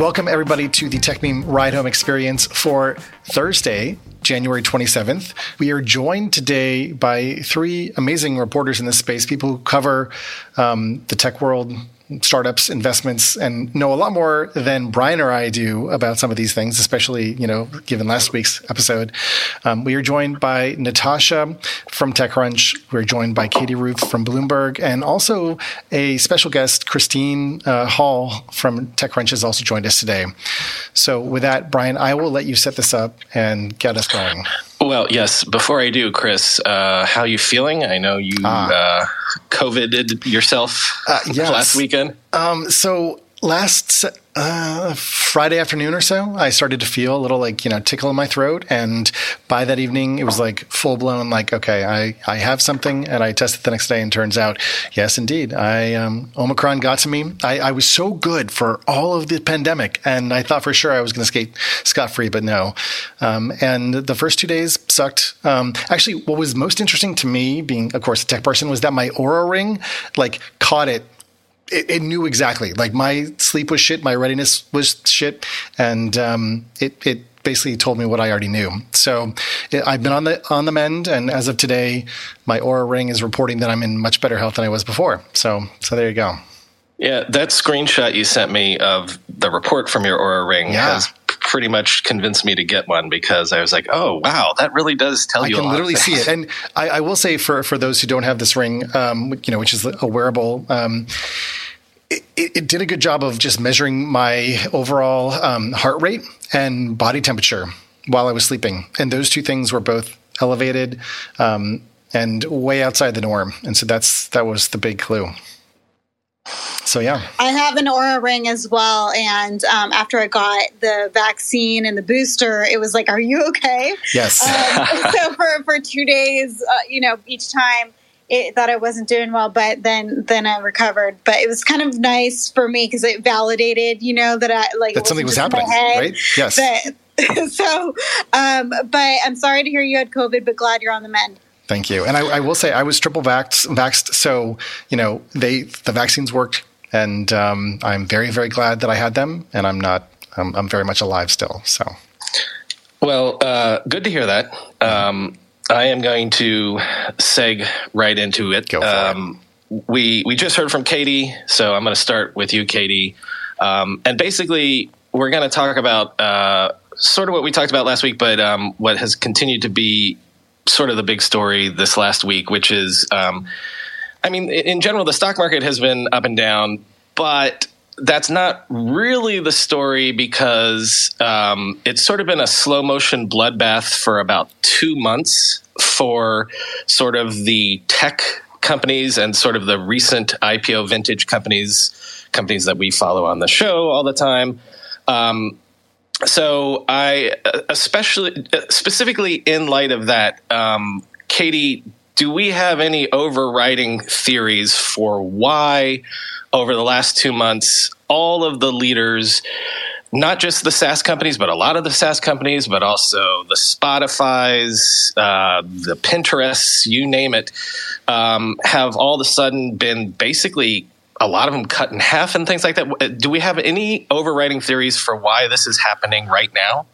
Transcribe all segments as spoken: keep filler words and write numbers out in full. Welcome, everybody, to the TechMeme Ride Home Experience for Thursday, January twenty-seventh. We are joined today by three amazing reporters in this space, people who cover um, the tech world, startups, investments, and know a lot more than Brian or I do about some of these things, especially, you know, given last week's episode. Um, we are joined by Natasha from TechCrunch. We're joined by Katie Roof from Bloomberg, and also a special guest, Christine uh, Hall from TechCrunch, has also joined us today. So with that, Brian, I will let you set this up and get us going. Well, yes. Before I do, Chris, uh, how are you feeling? I know you ah. uh, COVIDed yourself uh, yes. last weekend. Um, so last uh, Friday afternoon or so, I started to feel a little like, you know, tickle in my throat. And by that evening, it was like full blown, like, okay, I, I have something. And I tested the next day and turns out, yes, indeed, I um, Omicron got to me. I, I was so good for all of the pandemic. And I thought for sure I was going to escape scot-free, but no. Um, and the first two days sucked. Um, actually, what was most interesting to me, being, of course, a tech person, was that my Oura ring, like, caught it. It, it knew exactly. Like, my sleep was shit, my readiness was shit, and um, it it basically told me what I already knew. So it, I've been on the on the mend, and as of today, my Oura ring is reporting that I'm in much better health than I was before. So so there you go. Yeah, that screenshot you sent me of the report from your Oura ring yeah. has pretty much convinced me to get one, because I was like, oh, wow, that really does tell I you a lot. I can literally see it. And I, I will say, for, for those who don't have this ring, um, you know, which is a wearable, um, it, it did a good job of just measuring my overall um, heart rate and body temperature while I was sleeping. And those two things were both elevated um, and way outside the norm. And so that's that was the big clue. So, yeah. I have an Oura ring as well. And um, after I got the vaccine and the booster, it was like, are you okay? Yes. Um, so for, for two days, uh, you know, each time it thought I wasn't doing well, but then, then I recovered. But it was kind of nice for me because it validated, you know, that I like that something was happening, right? Yes. But, so, um, but I'm sorry to hear you had COVID, but glad you're on the mend. Thank you. And I, I will say I was triple vaxxed, vaxxed. So, you know, they the vaccines worked, and um, I'm very, very glad that I had them, and I'm not I'm, I'm very much alive still. So, well, uh, good to hear that. Um, I am going to seg right into it. Go for um, it. We, we just heard from Katie. So I'm going to start with you, Katie. Um, and basically, we're going to talk about uh, sort of what we talked about last week, but um, what has continued to be sort of the big story this last week, which is, um, I mean, in general, the stock market has been up and down, but that's not really the story, because um, it's sort of been a slow motion bloodbath for about two months for sort of the tech companies and sort of the recent I P O vintage companies, companies that we follow on the show all the time. Um, So I, especially, specifically in light of that, um, Katie, do we have any overriding theories for why over the last two months, all of the leaders, not just the SaaS companies, but a lot of the SaaS companies, but also the Spotifys, uh, the Pinterests, you name it, um, have all of a sudden been basically a lot of them cut in half and things like that? Do we have any overriding theories for why this is happening right now?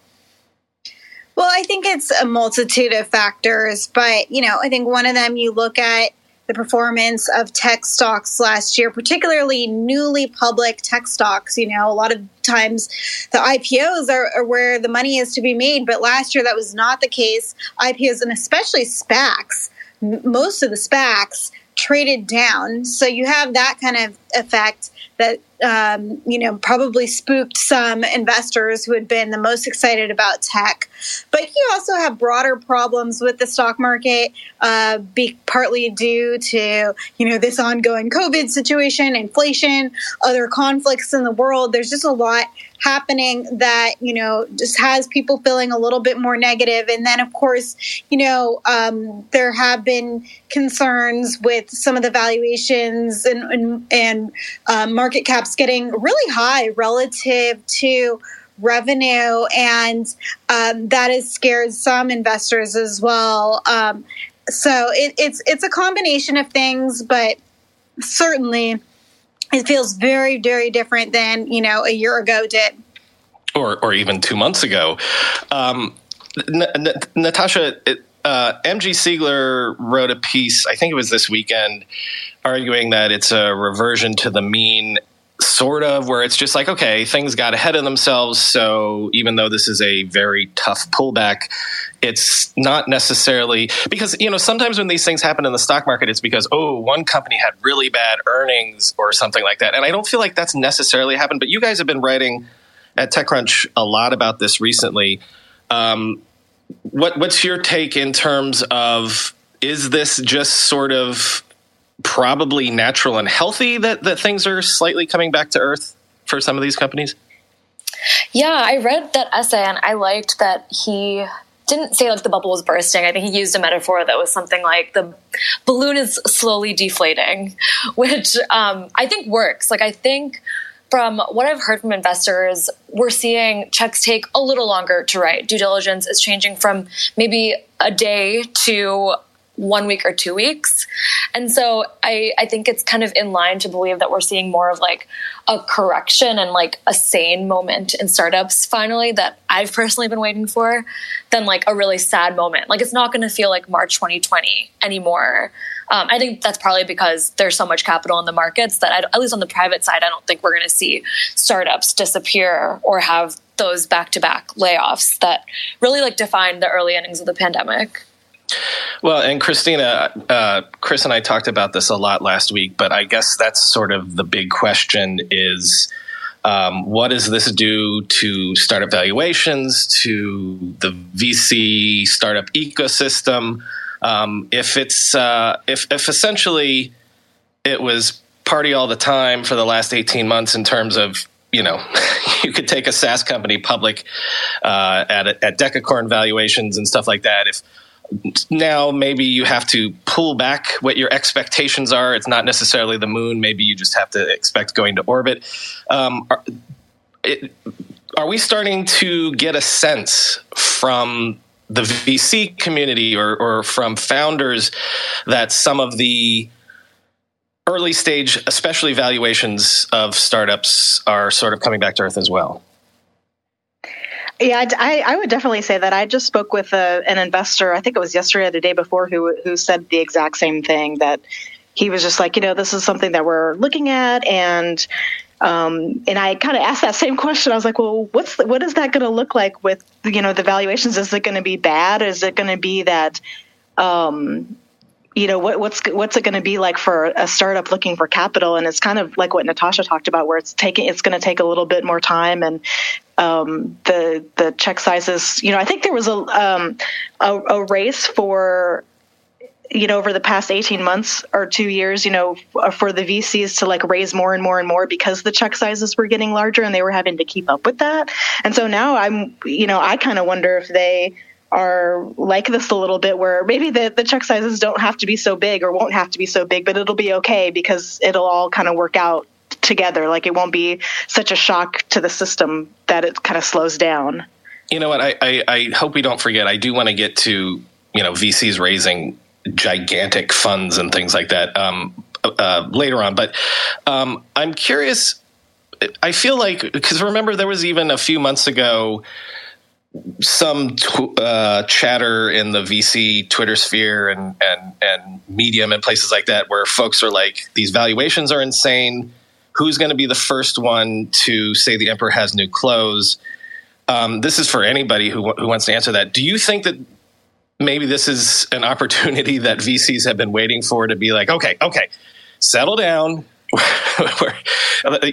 Well, I think it's a multitude of factors, but, you know, I think one of them, you look at the performance of tech stocks last year, particularly newly public tech stocks. You know, a lot of times the I P Os are, are where the money is to be made, but last year that was not the case. I P Os, and especially SPACs, most of the SPACs traded down. So you have that kind of effect that, um, you know, probably spooked some investors who had been the most excited about tech. But you also have broader problems with the stock market, uh, be partly due to, you know, this ongoing COVID situation, inflation, other conflicts in the world. There's just a lot happening that, you know, just has people feeling a little bit more negative. And then, of course, you know, um, there have been concerns with some of the valuations and, and, and uh, market caps getting really high relative to revenue. And um, that has scared some investors as well. Um, so it, it's, it's a combination of things, but certainly it feels very, very different than, you know, a year ago did. or or even two months ago. Um, N- N- Natasha, uh, M G. Siegler wrote a piece, I think it was this weekend, arguing that it's a reversion to the mean, sort of, where it's just like, okay, things got ahead of themselves. So even though this is a very tough pullback, it's not necessarily because, you know, sometimes when these things happen in the stock market, it's because, oh, one company had really bad earnings or something like that. And I don't feel like that's necessarily happened. But you guys have been writing at TechCrunch a lot about this recently. Um, what what's your take in terms of, is this just sort of probably natural and healthy that, that things are slightly coming back to earth for some of these companies? Yeah, I read that essay and I liked that he didn't say like the bubble was bursting. I think he used a metaphor that was something like the balloon is slowly deflating, which um, I think works. Like I think from what I've heard from investors, we're seeing checks take a little longer to write. Due diligence is changing from maybe a day to one week or two weeks. And so I, I think it's kind of in line to believe that we're seeing more of like a correction and like a sane moment in startups finally that I've personally been waiting for than like a really sad moment. Like it's not going to feel like March twenty twenty anymore. Um, I think that's probably because there's so much capital in the markets that I, at least on the private side, I don't think we're going to see startups disappear or have those back-to-back layoffs that really like defined the early innings of the pandemic. Well, and Christina, uh, Chris and I talked about this a lot last week, but I guess that's sort of the big question is, um, what does this do to startup valuations, to the V C startup ecosystem? Um, if it's, uh, if, if essentially it was party all the time for the last eighteen months in terms of, you know, you could take a SaaS company public uh, at, at Decacorn valuations and stuff like that. If now maybe you have to pull back what your expectations are. It's not necessarily the moon. Maybe you just have to expect going to orbit. Um, are, it, are we starting to get a sense from the V C community or, or from founders that some of the early stage, especially valuations of startups, are sort of coming back to earth as well? Yeah, I, I would definitely say that. I just spoke with a, an investor, I think it was yesterday or the day before, who who said the exact same thing, that he was just like, you know, this is something that we're looking at. And um, and I kind of asked that same question. I was like, well, what's the, what is that going to look like with, you know, the valuations? Is it going to be bad? Is it going to be that, um, you know, what, what's what's it going to be like for a startup looking for capital? And it's kind of like what Natasha talked about, where it's taking it's going to take a little bit more time. And Um, the the check sizes, you know, I think there was a um, a, a race for, you know, over the past eighteen months or two years, you know, for the V Cs to like raise more and more and more because the check sizes were getting larger and they were having to keep up with that. And so now I'm, you know, I kind of wonder if they are like this a little bit, where maybe the, the check sizes don't have to be so big or won't have to be so big, but it'll be okay because it'll all kind of work out together. Like it won't be such a shock to the system that it kind of slows down. You know what? I, I, I hope we don't forget. I do want to get to, you know, V Cs raising gigantic funds and things like that um, uh, later on. But um, I'm curious. I feel like, because remember, there was even a few months ago some tw- uh, chatter in the V C Twitter sphere and, and, and Medium and places like that, where folks are like, these valuations are insane. Who's going to be the first one to say the emperor has new clothes? Um, this is for anybody who, who wants to answer that. Do you think that maybe this is an opportunity that V Cs have been waiting for, to be like, okay, okay, settle down.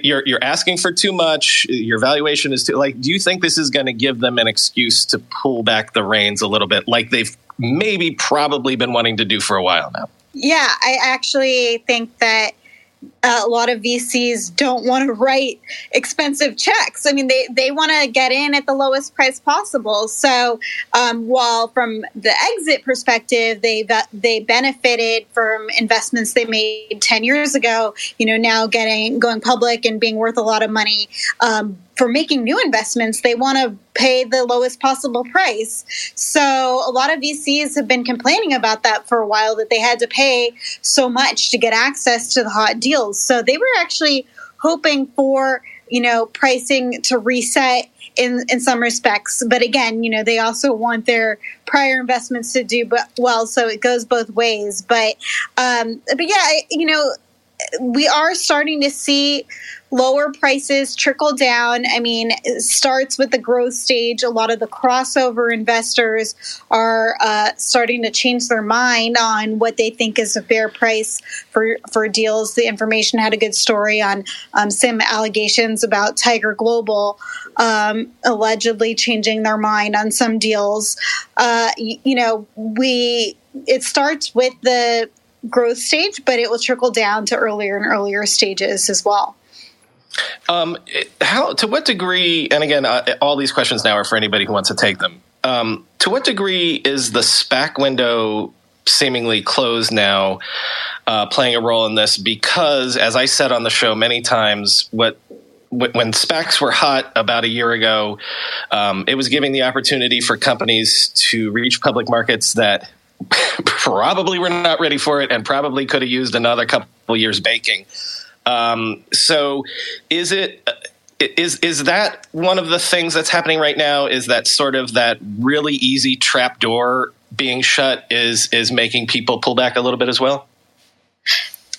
you're, you're asking for too much. Your valuation is too, like, do you think this is going to give them an excuse to pull back the reins a little bit, like they've maybe probably been wanting to do for a while now? Yeah, I actually think that Uh, a lot of V Cs don't want to write expensive checks. I mean, they, they want to get in at the lowest price possible. So um, while from the exit perspective, they they benefited from investments they made ten years ago, you know, now getting going public and being worth a lot of money, um, for making new investments, they want to pay the lowest possible price. So a lot of V Cs have been complaining about that for a while, that they had to pay so much to get access to the hot deals. So they were actually hoping for, you know, pricing to reset in, in some respects. But again, you know, they also want their prior investments to do well. So it goes both ways. But, um, but yeah, you know, we are starting to see lower prices trickle down. I mean, it starts with the growth stage. A lot of the crossover investors are uh, starting to change their mind on what they think is a fair price for, for deals. The Information had a good story on um, some allegations about Tiger Global um, allegedly changing their mind on some deals. Uh, you, you know, we it starts with the growth stage, but it will trickle down to earlier and earlier stages as well. Um, how, to what degree, and again, uh, all these questions now are for anybody who wants to take them. Um, to what degree is the SPAC window seemingly closed now, uh, playing a role in this? Because as I said on the show many times, what, when SPACs were hot about a year ago, um, it was giving the opportunity for companies to reach public markets that probably were not ready for it and probably could have used another couple years baking. Um, so is it, is, is that one of the things that's happening right now? Is that sort of that really easy trap door being shut is, is making people pull back a little bit as well?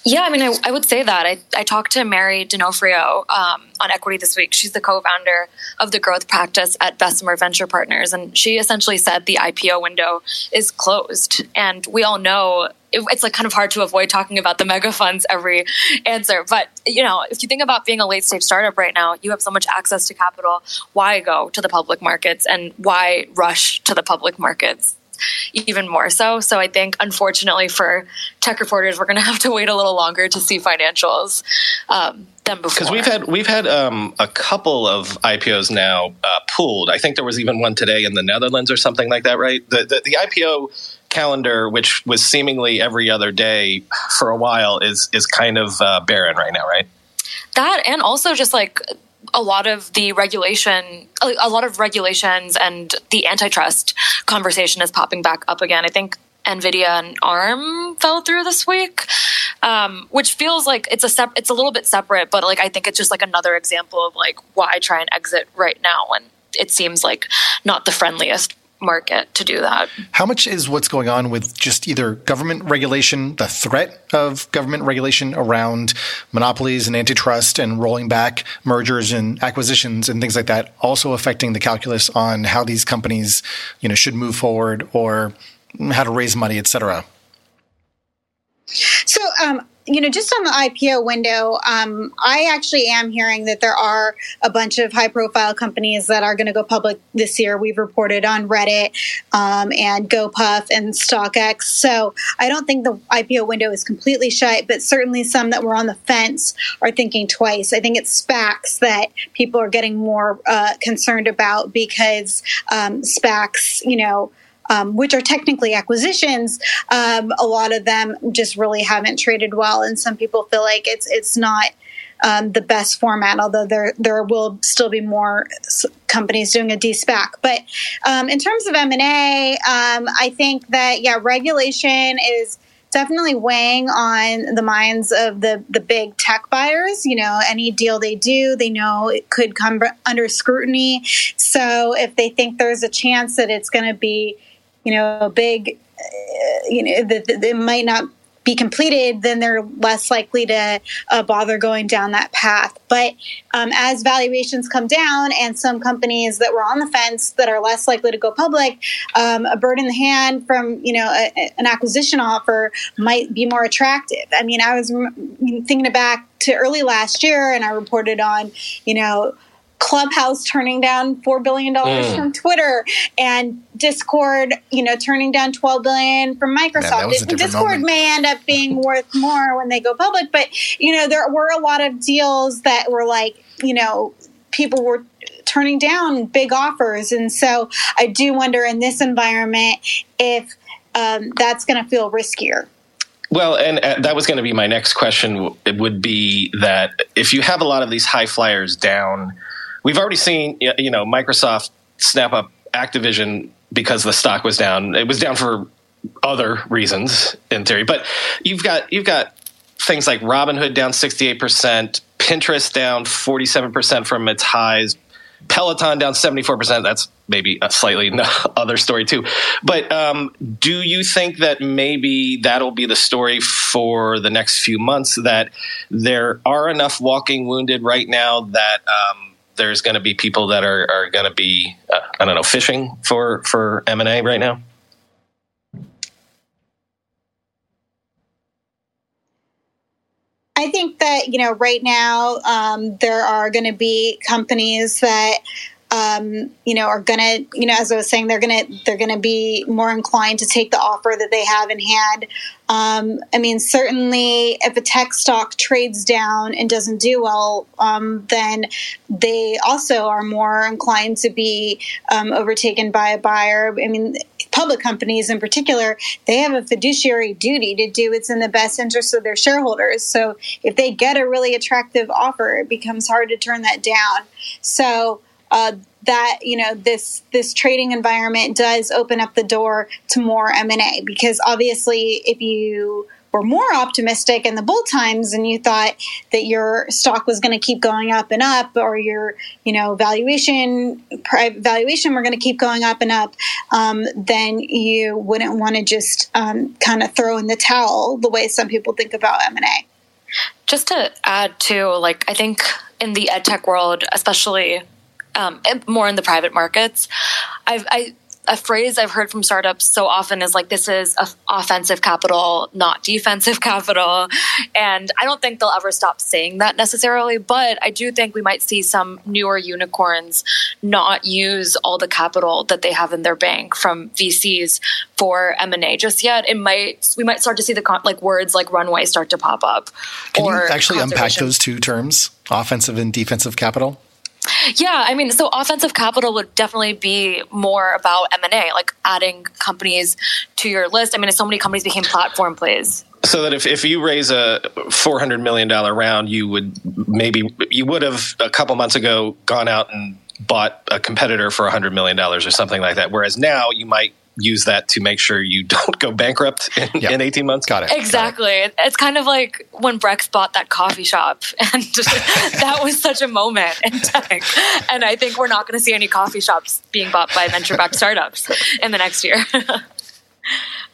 Yeah. I mean, I, I would say that I, I talked to Mary D'Onofrio, um, on Equity this week. She's the co-founder of the growth practice at Bessemer Venture Partners. And she essentially said the I P O window is closed. And we all know it, it's like kind of hard to avoid talking about the mega funds every answer. But, you know, if you think about being a late stage startup right now, you have so much access to capital. Why go to the public markets and why rush to the public markets? Even more so. So I think, unfortunately, for tech reporters, we're going to have to wait a little longer to see financials um, than before. Because we've had we've had um, a couple of I P Os now uh, pooled. I think there was even one today in the Netherlands or something like that, right? The, the, the I P O calendar, which was seemingly every other day for a while, is is kind of uh, barren right now, right? That and also just like a lot of the regulation, a lot of regulations and the antitrust conversation is popping back up again. I think NVIDIA and ARM fell through this week, um, which feels like it's a sep- it's a little bit separate, but like I think it's just like another example of like why try and exit right now when it seems like not the friendliest market to do that. How much is what's going on with just either government regulation, the threat of government regulation around monopolies and antitrust and rolling back mergers and acquisitions and things like that also affecting the calculus on how these companies, you know, should move forward or how to raise money, et cetera? So, um, you know, just on the I P O window, um, I actually am hearing that there are a bunch of high-profile companies that are going to go public this year. We've reported on Reddit um, and GoPuff and StockX. So I don't think the I P O window is completely shut, but certainly some that were on the fence are thinking twice. I think it's SPACs that people are getting more uh, concerned about because um, SPACs, you know, Um, which are technically acquisitions, um, a lot of them just really haven't traded well, and some people feel like it's it's not um, the best format. Although there there will still be more companies doing a de-SPAC. But um, in terms of M and A, um, I think that yeah, regulation is definitely weighing on the minds of the, the big tech buyers. You know, any deal they do, they know it could come under scrutiny. So if they think there's a chance that it's going to be, you know, a big, uh, you know, that it might not be completed, then they're less likely to uh, bother going down that path. But um, as valuations come down and some companies that were on the fence that are less likely to go public, um, a bird in the hand from, you know, a, a, an acquisition offer might be more attractive. I mean, I was thinking back to early last year and I reported on, you know, Clubhouse turning down four billion dollars mm. from Twitter and Discord, you know, turning down twelve billion dollars from Microsoft. Yeah, Discord moment. may end up being worth more when they go public. But, you know, there were a lot of deals that were like, you know, people were turning down big offers. And so I do wonder in this environment if um, that's going to feel riskier. Well, and that was going to be my next question. It would be that if you have a lot of these high flyers down, we've already seen, you know, Microsoft snap up Activision because the stock was down. It was down for other reasons in theory, but you've got you've got things like Robinhood down sixty-eight percent, Pinterest down forty-seven percent from its highs, Peloton down seventy-four percent. That's maybe a slightly other story too. But um, do you think that maybe that'll be the story for the next few months, that there are enough walking wounded right now that um, there's going to be people that are, are going to be, uh, I don't know, fishing for, for M and A right now? I think that, you know, right now um, there are going to be companies that, um, you know, are going to, you know, as I was saying, they're going to they're going to be more inclined to take the offer that they have in hand. Um, I mean, certainly if a tech stock trades down and doesn't do well, um, then they also are more inclined to be um, overtaken by a buyer. I mean, public companies in particular, they have a fiduciary duty to do what's in the best interest of their shareholders. So if they get a really attractive offer, it becomes hard to turn that down. So uh, that, you know, this this trading environment does open up the door to more M and A, because obviously if you were more optimistic in the bull times and you thought that your stock was going to keep going up and up, or your, you know, valuation valuation were going to keep going up and up, um, then you wouldn't want to just um, kind of throw in the towel the way some people think about M and A. Just to add to, like, I think in the ed tech world, especially um, more in the private markets, I've I. A phrase I've heard from startups so often is like, this is offensive capital, not defensive capital. And I don't think they'll ever stop saying that necessarily, but I do think we might see some newer unicorns not use all the capital that they have in their bank from V Cs for M and A just yet. It might, we might start to see the con- like words like runway start to pop up. Can or you actually unpack those two terms, offensive and defensive capital? Yeah, I mean, so offensive capital would definitely be more about M and A, like adding companies to your list. I mean, so many companies became platform plays. So that if, if you raise a four hundred million dollars round, you would maybe, you would have a couple months ago gone out and bought a competitor for one hundred million dollars or something like that. Whereas now you might use that to make sure you don't go bankrupt in, yep. in eighteen months. Got it. Exactly. Got it. It's kind of like when Brex bought that coffee shop, and just, that was such a moment in tech. And I think we're not going to see any coffee shops being bought by venture-backed startups in the next year.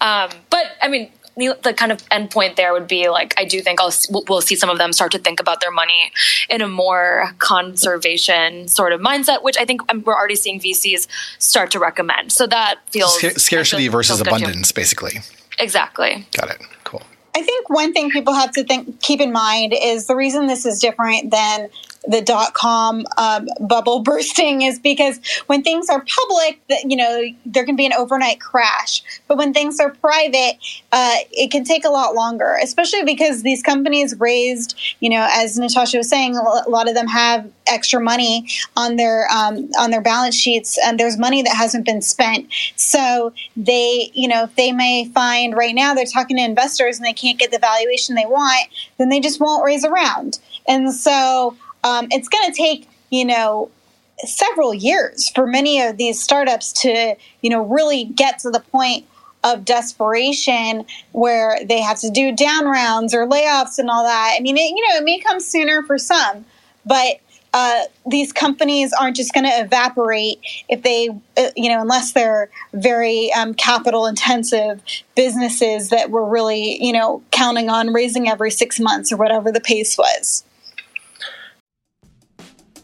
um, but I mean, the kind of end point there would be like, I do think I'll, we'll see some of them start to think about their money in a more conservation sort of mindset, which I think we're already seeing V Cs start to recommend. So that feels... Scar- scarcity feels, versus feels abundance, basically. Exactly. Got it. Cool. I think one thing people have to think, keep in mind is the reason this is different than the dot-com um, bubble bursting is because when things are public, that, you know, there can be an overnight crash. But when things are private, uh, it can take a lot longer, especially because these companies raised, you know, as Natasha was saying, a lot of them have extra money on their um, on their balance sheets, and there's money that hasn't been spent. So they, you know, if they may find right now they're talking to investors and they can't get the valuation they want, then they just won't raise a round. And so... Um, it's going to take, you know, several years for many of these startups to, you know, really get to the point of desperation where they have to do down rounds or layoffs and all that. I mean, it, you know, it may come sooner for some, but uh, these companies aren't just going to evaporate if they, uh, you know, unless they're very um, capital intensive businesses that were really, you know, counting on raising every six months or whatever the pace was.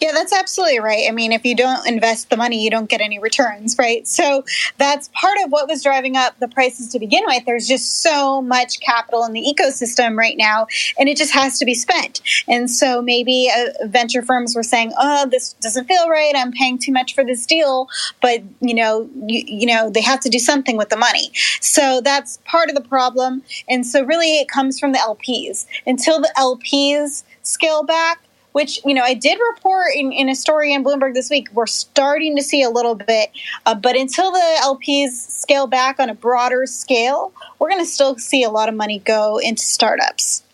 Yeah, that's absolutely right. I mean, if you don't invest the money, you don't get any returns, right? So that's part of what was driving up the prices to begin with. There's just so much capital in the ecosystem right now, and it just has to be spent. And so maybe uh, venture firms were saying, oh, this doesn't feel right. I'm paying too much for this deal. But, you know, you, you know, they have to do something with the money. So that's part of the problem. And so really it comes from the L Ps. Until the L Ps scale back, which, you know, I did report in, in a story in Bloomberg this week, we're starting to see a little bit. Uh, but until the L Ps scale back on a broader scale, we're going to still see a lot of money go into startups.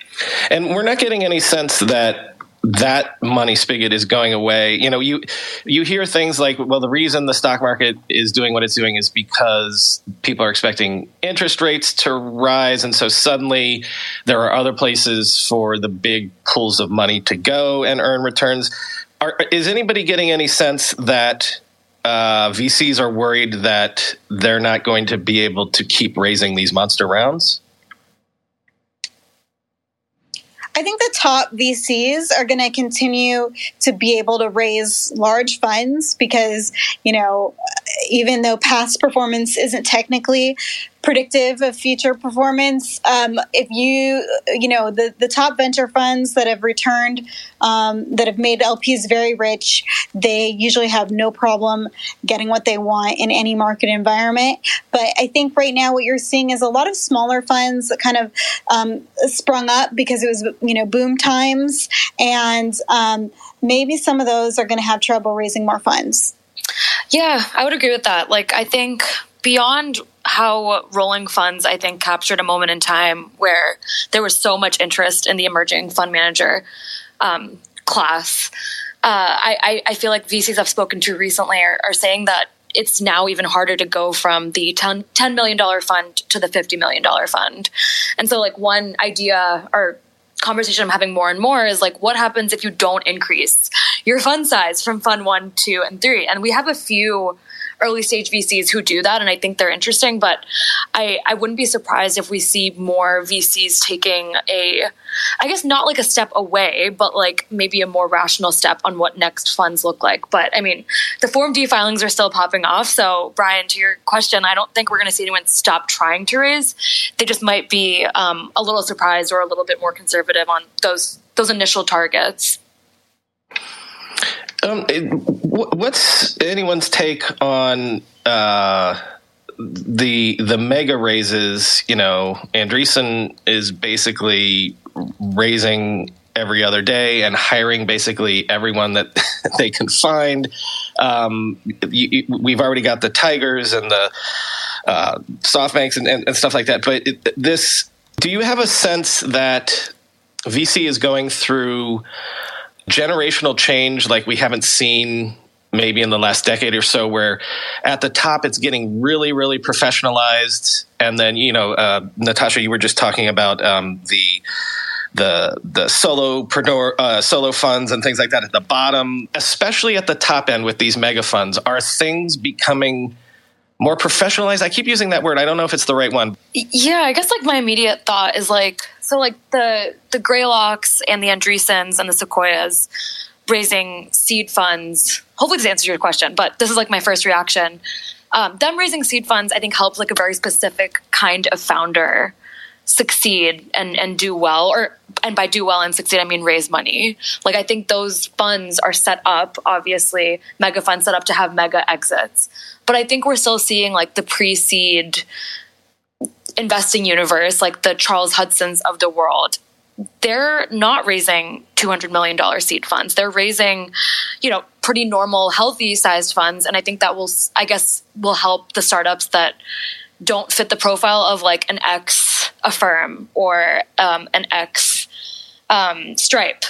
And we're not getting any sense that that money spigot is going away. You know, you you hear things like, well, the reason the stock market is doing what it's doing is because people are expecting interest rates to rise. And so suddenly there are other places for the big pools of money to go and earn returns. Are, is anybody getting any sense that uh, V Cs are worried that they're not going to be able to keep raising these monster rounds? I think the top V Cs are going to continue to be able to raise large funds because, you know, even though past performance isn't technically predictive of future performance, um, if you, you know, the, the top venture funds that have returned, um, that have made L Ps very rich, they usually have no problem getting what they want in any market environment. But I think right now what you're seeing is a lot of smaller funds that kind of um, sprung up because it was, you know, boom times. And um, maybe some of those are going to have trouble raising more funds. Yeah, I would agree with that. Like, I think beyond how rolling funds, I think, captured a moment in time where there was so much interest in the emerging fund manager um, class. Uh, I, I feel like V Cs I've spoken to recently are, are saying that it's now even harder to go from the ten million dollars fund to the fifty million dollars fund. And so like one idea or conversation I'm having more and more is like, what happens if you don't increase your fund size from fund one, two, and three? And we have a few early stage V Cs who do that, and I think they're interesting, but I, I wouldn't be surprised if we see more V Cs taking a, I guess not like a step away, but like maybe a more rational step on what next funds look like. But I mean, the Form D filings are still popping off. So Brian, to your question, I don't think we're going to see anyone stop trying to raise. They just might be um, a little surprised or a little bit more conservative on those those initial targets. Um, what's anyone's take on uh, the the mega raises? You know, Andreessen is basically raising every other day and hiring basically everyone that they can find. Um, you, you, we've already got the Tigers and the uh, SoftBanks and, and, and stuff like that. But it, this, do you have a sense that V C is going through generational change like we haven't seen maybe in the last decade or so, where at the top it's getting really, really professionalized? And then, you know, uh, Natasha, you were just talking about um, the the the solopreneur, uh, solo funds and things like that at the bottom, especially at the top end with these mega funds. Are things becoming more professionalized? I keep using that word. I don't know if it's the right one. Yeah, I guess like my immediate thought is like, so like the the Greylocks and the Andreessens and the Sequoias raising seed funds. Hopefully this answers your question, but this is like my first reaction. Um, them raising seed funds, I think, helps like a very specific kind of founder succeed and, and do well, or and by do well and succeed, I mean raise money. Like I think those funds are set up, obviously, mega funds set up to have mega exits. But I think we're still seeing like the pre-seed investing universe, like the Charles Hudsons of the world. They're not raising two hundred million dollars seed funds. They're raising, you know, pretty normal, healthy sized funds. And I think that will, I guess, will help the startups that don't fit the profile of like an ex a firm or um, an ex um, Stripe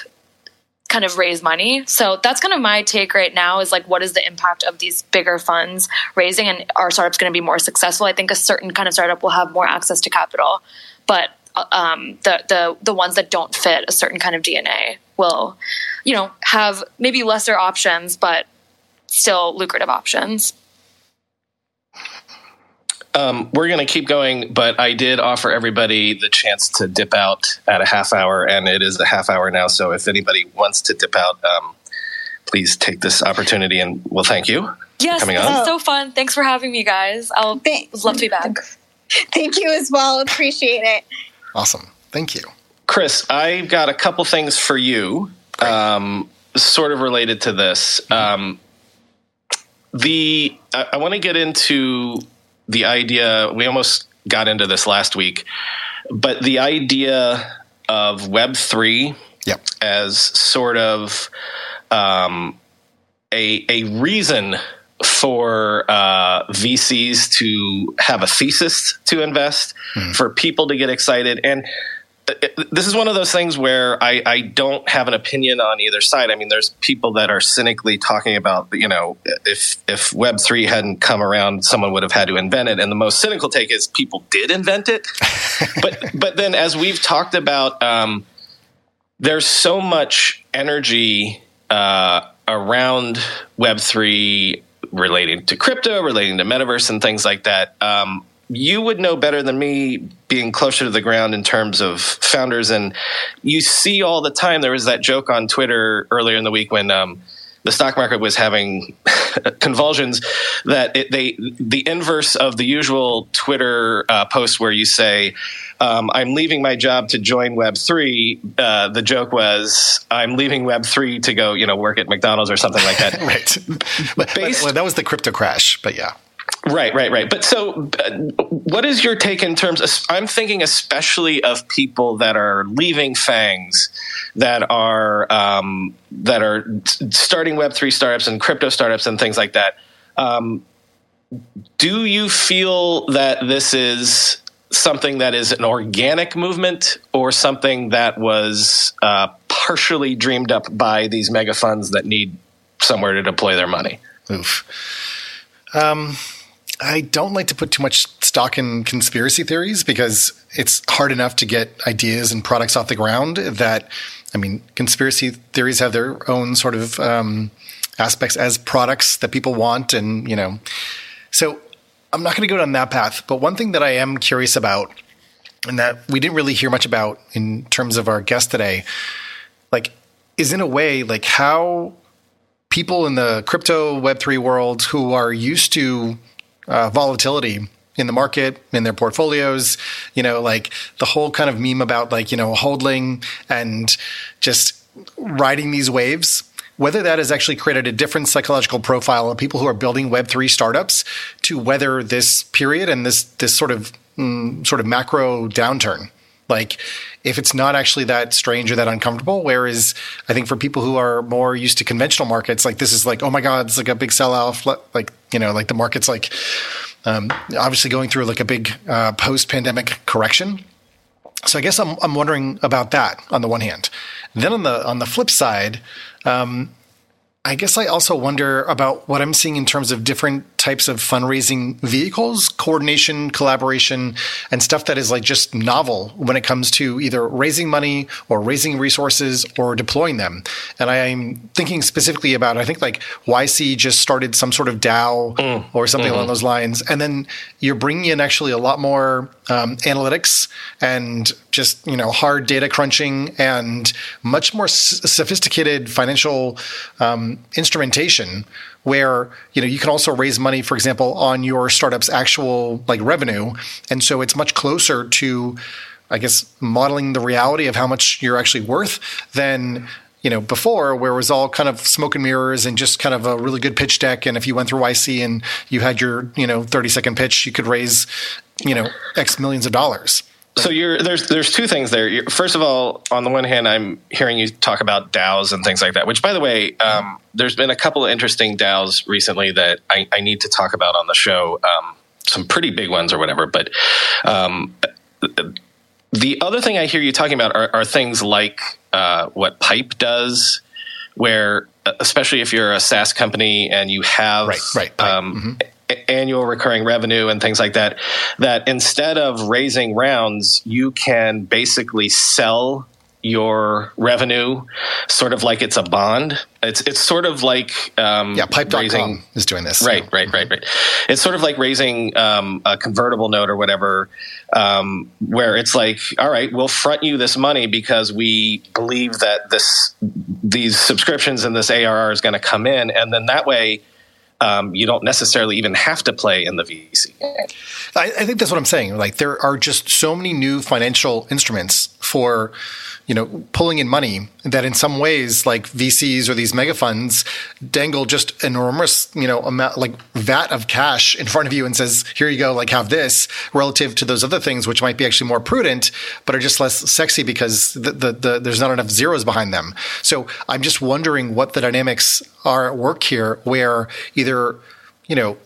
kind of raise money. So that's kind of my take right now is like, what is the impact of these bigger funds raising, and are startups going to be more successful? I think a certain kind of startup will have more access to capital, but um, the, the, the ones that don't fit a certain kind of D N A will, you know, have maybe lesser options, but still lucrative options. Um, we're going to keep going, but I did offer everybody the chance to dip out at a half hour, and it is a half hour now. So if anybody wants to dip out, um, please take this opportunity, and we'll thank you. Yes, for coming this on. Is so fun. Thanks for having me, guys. I'll Thank- love to be back. Thank you as well. Appreciate it. Awesome. Thank you. Chris, I've got a couple things for you, um, sort of related to this. Um, the I, I want to get into... the idea, we almost got into this last week, but the idea of Web three yep. as sort of um, a a reason for uh, V Cs to have a thesis to invest, mm-hmm. for people to get excited. And this is one of those things where I, I don't have an opinion on either side. I mean, there's people that are cynically talking about, you know, if if Web three hadn't come around, someone would have had to invent it. And the most cynical take is people did invent it. but but then as we've talked about, um, there's so much energy uh, around Web three relating to crypto, relating to metaverse and things like that. Um You would know better than me, being closer to the ground in terms of founders. And you see all the time, there was that joke on Twitter earlier in the week when um, the stock market was having convulsions, that it, they the inverse of the usual Twitter uh, post where you say, um, I'm leaving my job to join Web three. Uh, the joke was, I'm leaving Web three to go, you know, work at McDonald's or something like that. Right. But, Based- well, that was the crypto crash, but yeah. Right, right, right. But so uh, what is your take in terms of, I'm thinking especially of people that are leaving FANGs, that are um, that are starting Web three startups and crypto startups and things like that. Um, do you feel that this is something that is an organic movement, or something that was uh, partially dreamed up by these mega funds that need somewhere to deploy their money? Oof. Um, I don't like to put too much stock in conspiracy theories because it's hard enough to get ideas and products off the ground that, I mean, conspiracy theories have their own sort of um, aspects as products that people want. And, you know, so I'm not going to go down that path. But one thing that I am curious about, and that we didn't really hear much about in terms of our guest today, like, is in a way, like, how people in the crypto Web three world who are used to uh, volatility in the market, in their portfolios, you know, like the whole kind of meme about, like, you know, holding and just riding these waves, whether that has actually created a different psychological profile of people who are building Web three startups to weather this period and this this sort of mm, sort of macro downturn. Like, if it's not actually that strange or that uncomfortable, whereas I think for people who are more used to conventional markets, like, this is like, oh my God, it's like a big sell-off, like, you know, like the market's like um, obviously going through like a big uh, post-pandemic correction. So I guess I'm I'm wondering about that on the one hand. Then on the on the flip side, um, I guess I also wonder about what I'm seeing in terms of different types of fundraising vehicles, coordination, collaboration, and stuff that is like just novel when it comes to either raising money or raising resources or deploying them. And I'm thinking specifically about, I think like Y C just started some sort of DAO mm, or something mm-hmm. along those lines. And then you're bringing in actually a lot more um, analytics and just, you know, hard data crunching and much more s- sophisticated financial um, instrumentation, where, you know, you can also raise money, for example, on your startup's actual like revenue. And so it's much closer to, I guess, modeling the reality of how much you're actually worth than, you know, before, where it was all kind of smoke and mirrors and just kind of a really good pitch deck. And if you went through Y C and you had your, you know, thirty second pitch, you could raise, you know, X millions of dollars. So you're, there's there's two things there. You're, first of all, on the one hand, I'm hearing you talk about DAOs and things like that, which, by the way, um, there's been a couple of interesting DAOs recently that I, I need to talk about on the show, um, some pretty big ones or whatever. But um, the other thing I hear you talking about are, are things like uh, what Pipe does, where, especially if you're a SaaS company and you have right, right, right. Um, mm-hmm. annual recurring revenue and things like that, that instead of raising rounds, you can basically sell your revenue sort of like it's a bond. It's it's sort of like um, yeah, Pipe dot com is doing this. Right, so. right, right, right. It's sort of like raising um, a convertible note or whatever, um, where it's like, all right, we'll front you this money because we believe that this these subscriptions and this A R R is going to come in, and then that way, Um, you don't necessarily even have to play in the V C. I, I think that's what I'm saying. Like, there are just so many new financial instruments for, you know, pulling in money that in some ways, like, V Cs or these mega funds dangle just enormous, you know, amount, like, vat of cash in front of you and says, here you go, like, have this, relative to those other things, which might be actually more prudent, but are just less sexy because the, the, the, there's not enough zeros behind them. So I'm just wondering what the dynamics are at work here, where either, you know,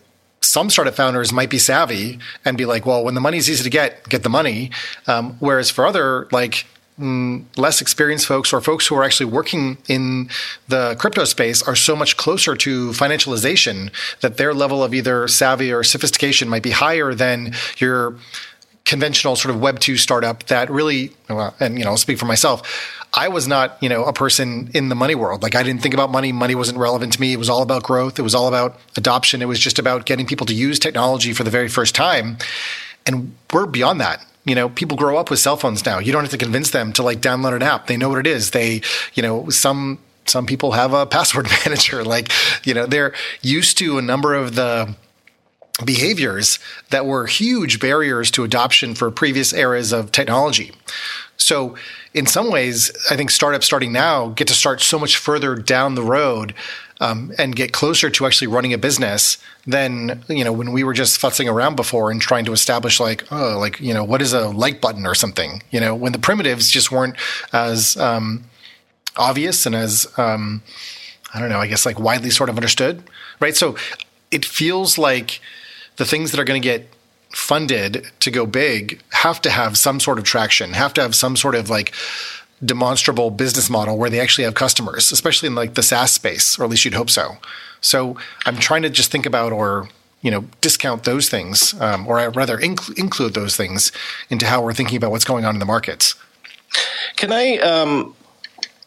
some startup founders might be savvy and be like, well, when the money's easy to get, get the money. Um, whereas for other, like, mm, less experienced folks or folks who are actually working in the crypto space are so much closer to financialization that their level of either savvy or sophistication might be higher than your conventional sort of Web two startup that really, well, and, you know, I'll speak for myself, I was not, you know, a person in the money world. Like, I didn't think about money. Money wasn't relevant to me. It was all about growth. It was all about adoption. It was just about getting people to use technology for the very first time. And we're beyond that. You know, people grow up with cell phones now. You don't have to convince them to, like, download an app. They know what it is. They, you know, some some people have a password manager. Like, you know, they're used to a number of the behaviors that were huge barriers to adoption for previous eras of technology. So in some ways, I think startups starting now get to start so much further down the road um, and get closer to actually running a business than, you know, when we were just futzing around before and trying to establish, like, oh, like, you know, what is a like button or something, you know, when the primitives just weren't as um, obvious and as, um, I don't know, I guess, like, widely sort of understood, right? So it feels like the things that are going to get funded to go big have to have some sort of traction, have to have some sort of, like, demonstrable business model where they actually have customers, especially in, like, the SaaS space, or at least you'd hope so. So I'm trying to just think about or you know, discount those things, um, or rather inc- include those things into how we're thinking about what's going on in the markets. Can I? Um,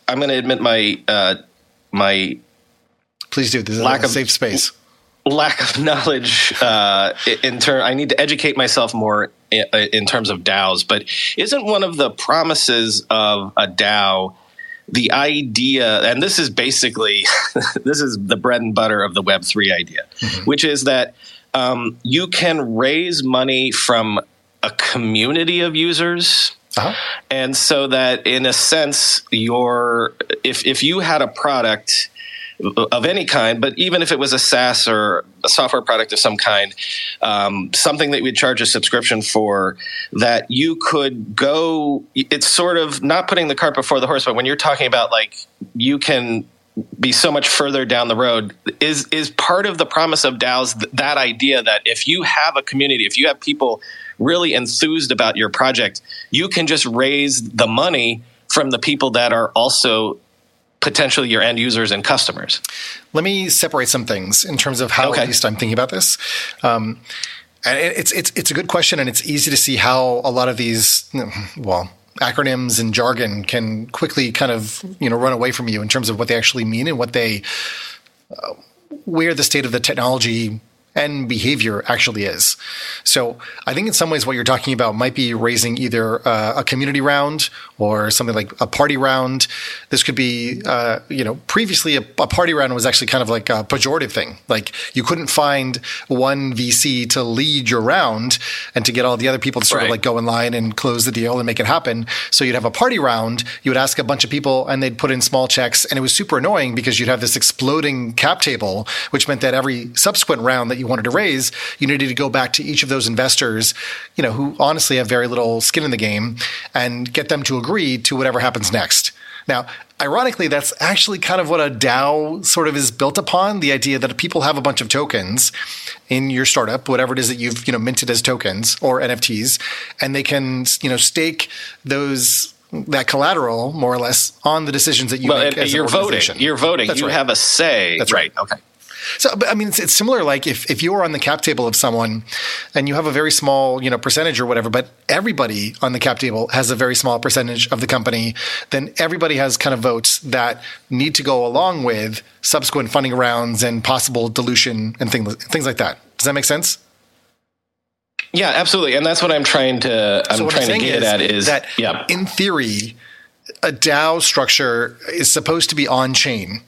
I'm going to admit my uh, my. Please do. This is lack a of safe space. Lack of knowledge. Uh, in ter- I need to educate myself more in, in terms of DAOs. But isn't one of the promises of a DAO the idea, and this is basically, this is the bread and butter of the Web three idea, mm-hmm. which is that um, you can raise money from a community of users. Uh-huh. And so that, in a sense, your if if you had a product of any kind, but even if it was a SaaS or a software product of some kind, um, something that we'd charge a subscription for, that you could go, it's sort of not putting the cart before the horse, but when you're talking about like you can be so much further down the road, is is part of the promise of DAOs th- that idea that if you have a community, if you have people really enthused about your project, you can just raise the money from the people that are also potentially your end users and customers. Let me separate some things in terms of how okay. at least I'm thinking about this. Um, and it's it's it's a good question, and it's easy to see how a lot of these, well, acronyms and jargon can quickly kind of, you know, run away from you in terms of what they actually mean and what they, uh, where the state of the technology and behavior actually is. So I think in some ways what you're talking about might be raising either uh, a community round or something like a party round. This could be, uh, you know, previously a, a party round was actually kind of like a pejorative thing. Like you couldn't find one V C to lead your round and to get all the other people to sort right. of like go in line and close the deal and make it happen. So you'd have a party round, you would ask a bunch of people and they'd put in small checks, and it was super annoying because you'd have this exploding cap table, which meant that every subsequent round that you wanted to raise, you needed to go back to each of those investors, you know, who honestly have very little skin in the game, and get them to agree to whatever happens next. Now, ironically, that's actually kind of what a DAO sort of is built upon, the idea that people have a bunch of tokens in your startup, whatever it is that you've, you know, minted as tokens or N F Ts, and they can, you know, stake those that collateral more or less on the decisions that you well, make as an organization. Voting. You're voting. That's you right. have a say. That's right. right. Okay. So, but I mean, it's, it's similar, like if, if you're on the cap table of someone and you have a very small, you know, percentage or whatever, but everybody on the cap table has a very small percentage of the company, then everybody has kind of votes that need to go along with subsequent funding rounds and possible dilution and things, things like that. Does that make sense? Yeah, absolutely. And that's what I'm trying to, I'm so trying I'm to get is at is that yeah. in theory, a DAO structure is supposed to be on-chain,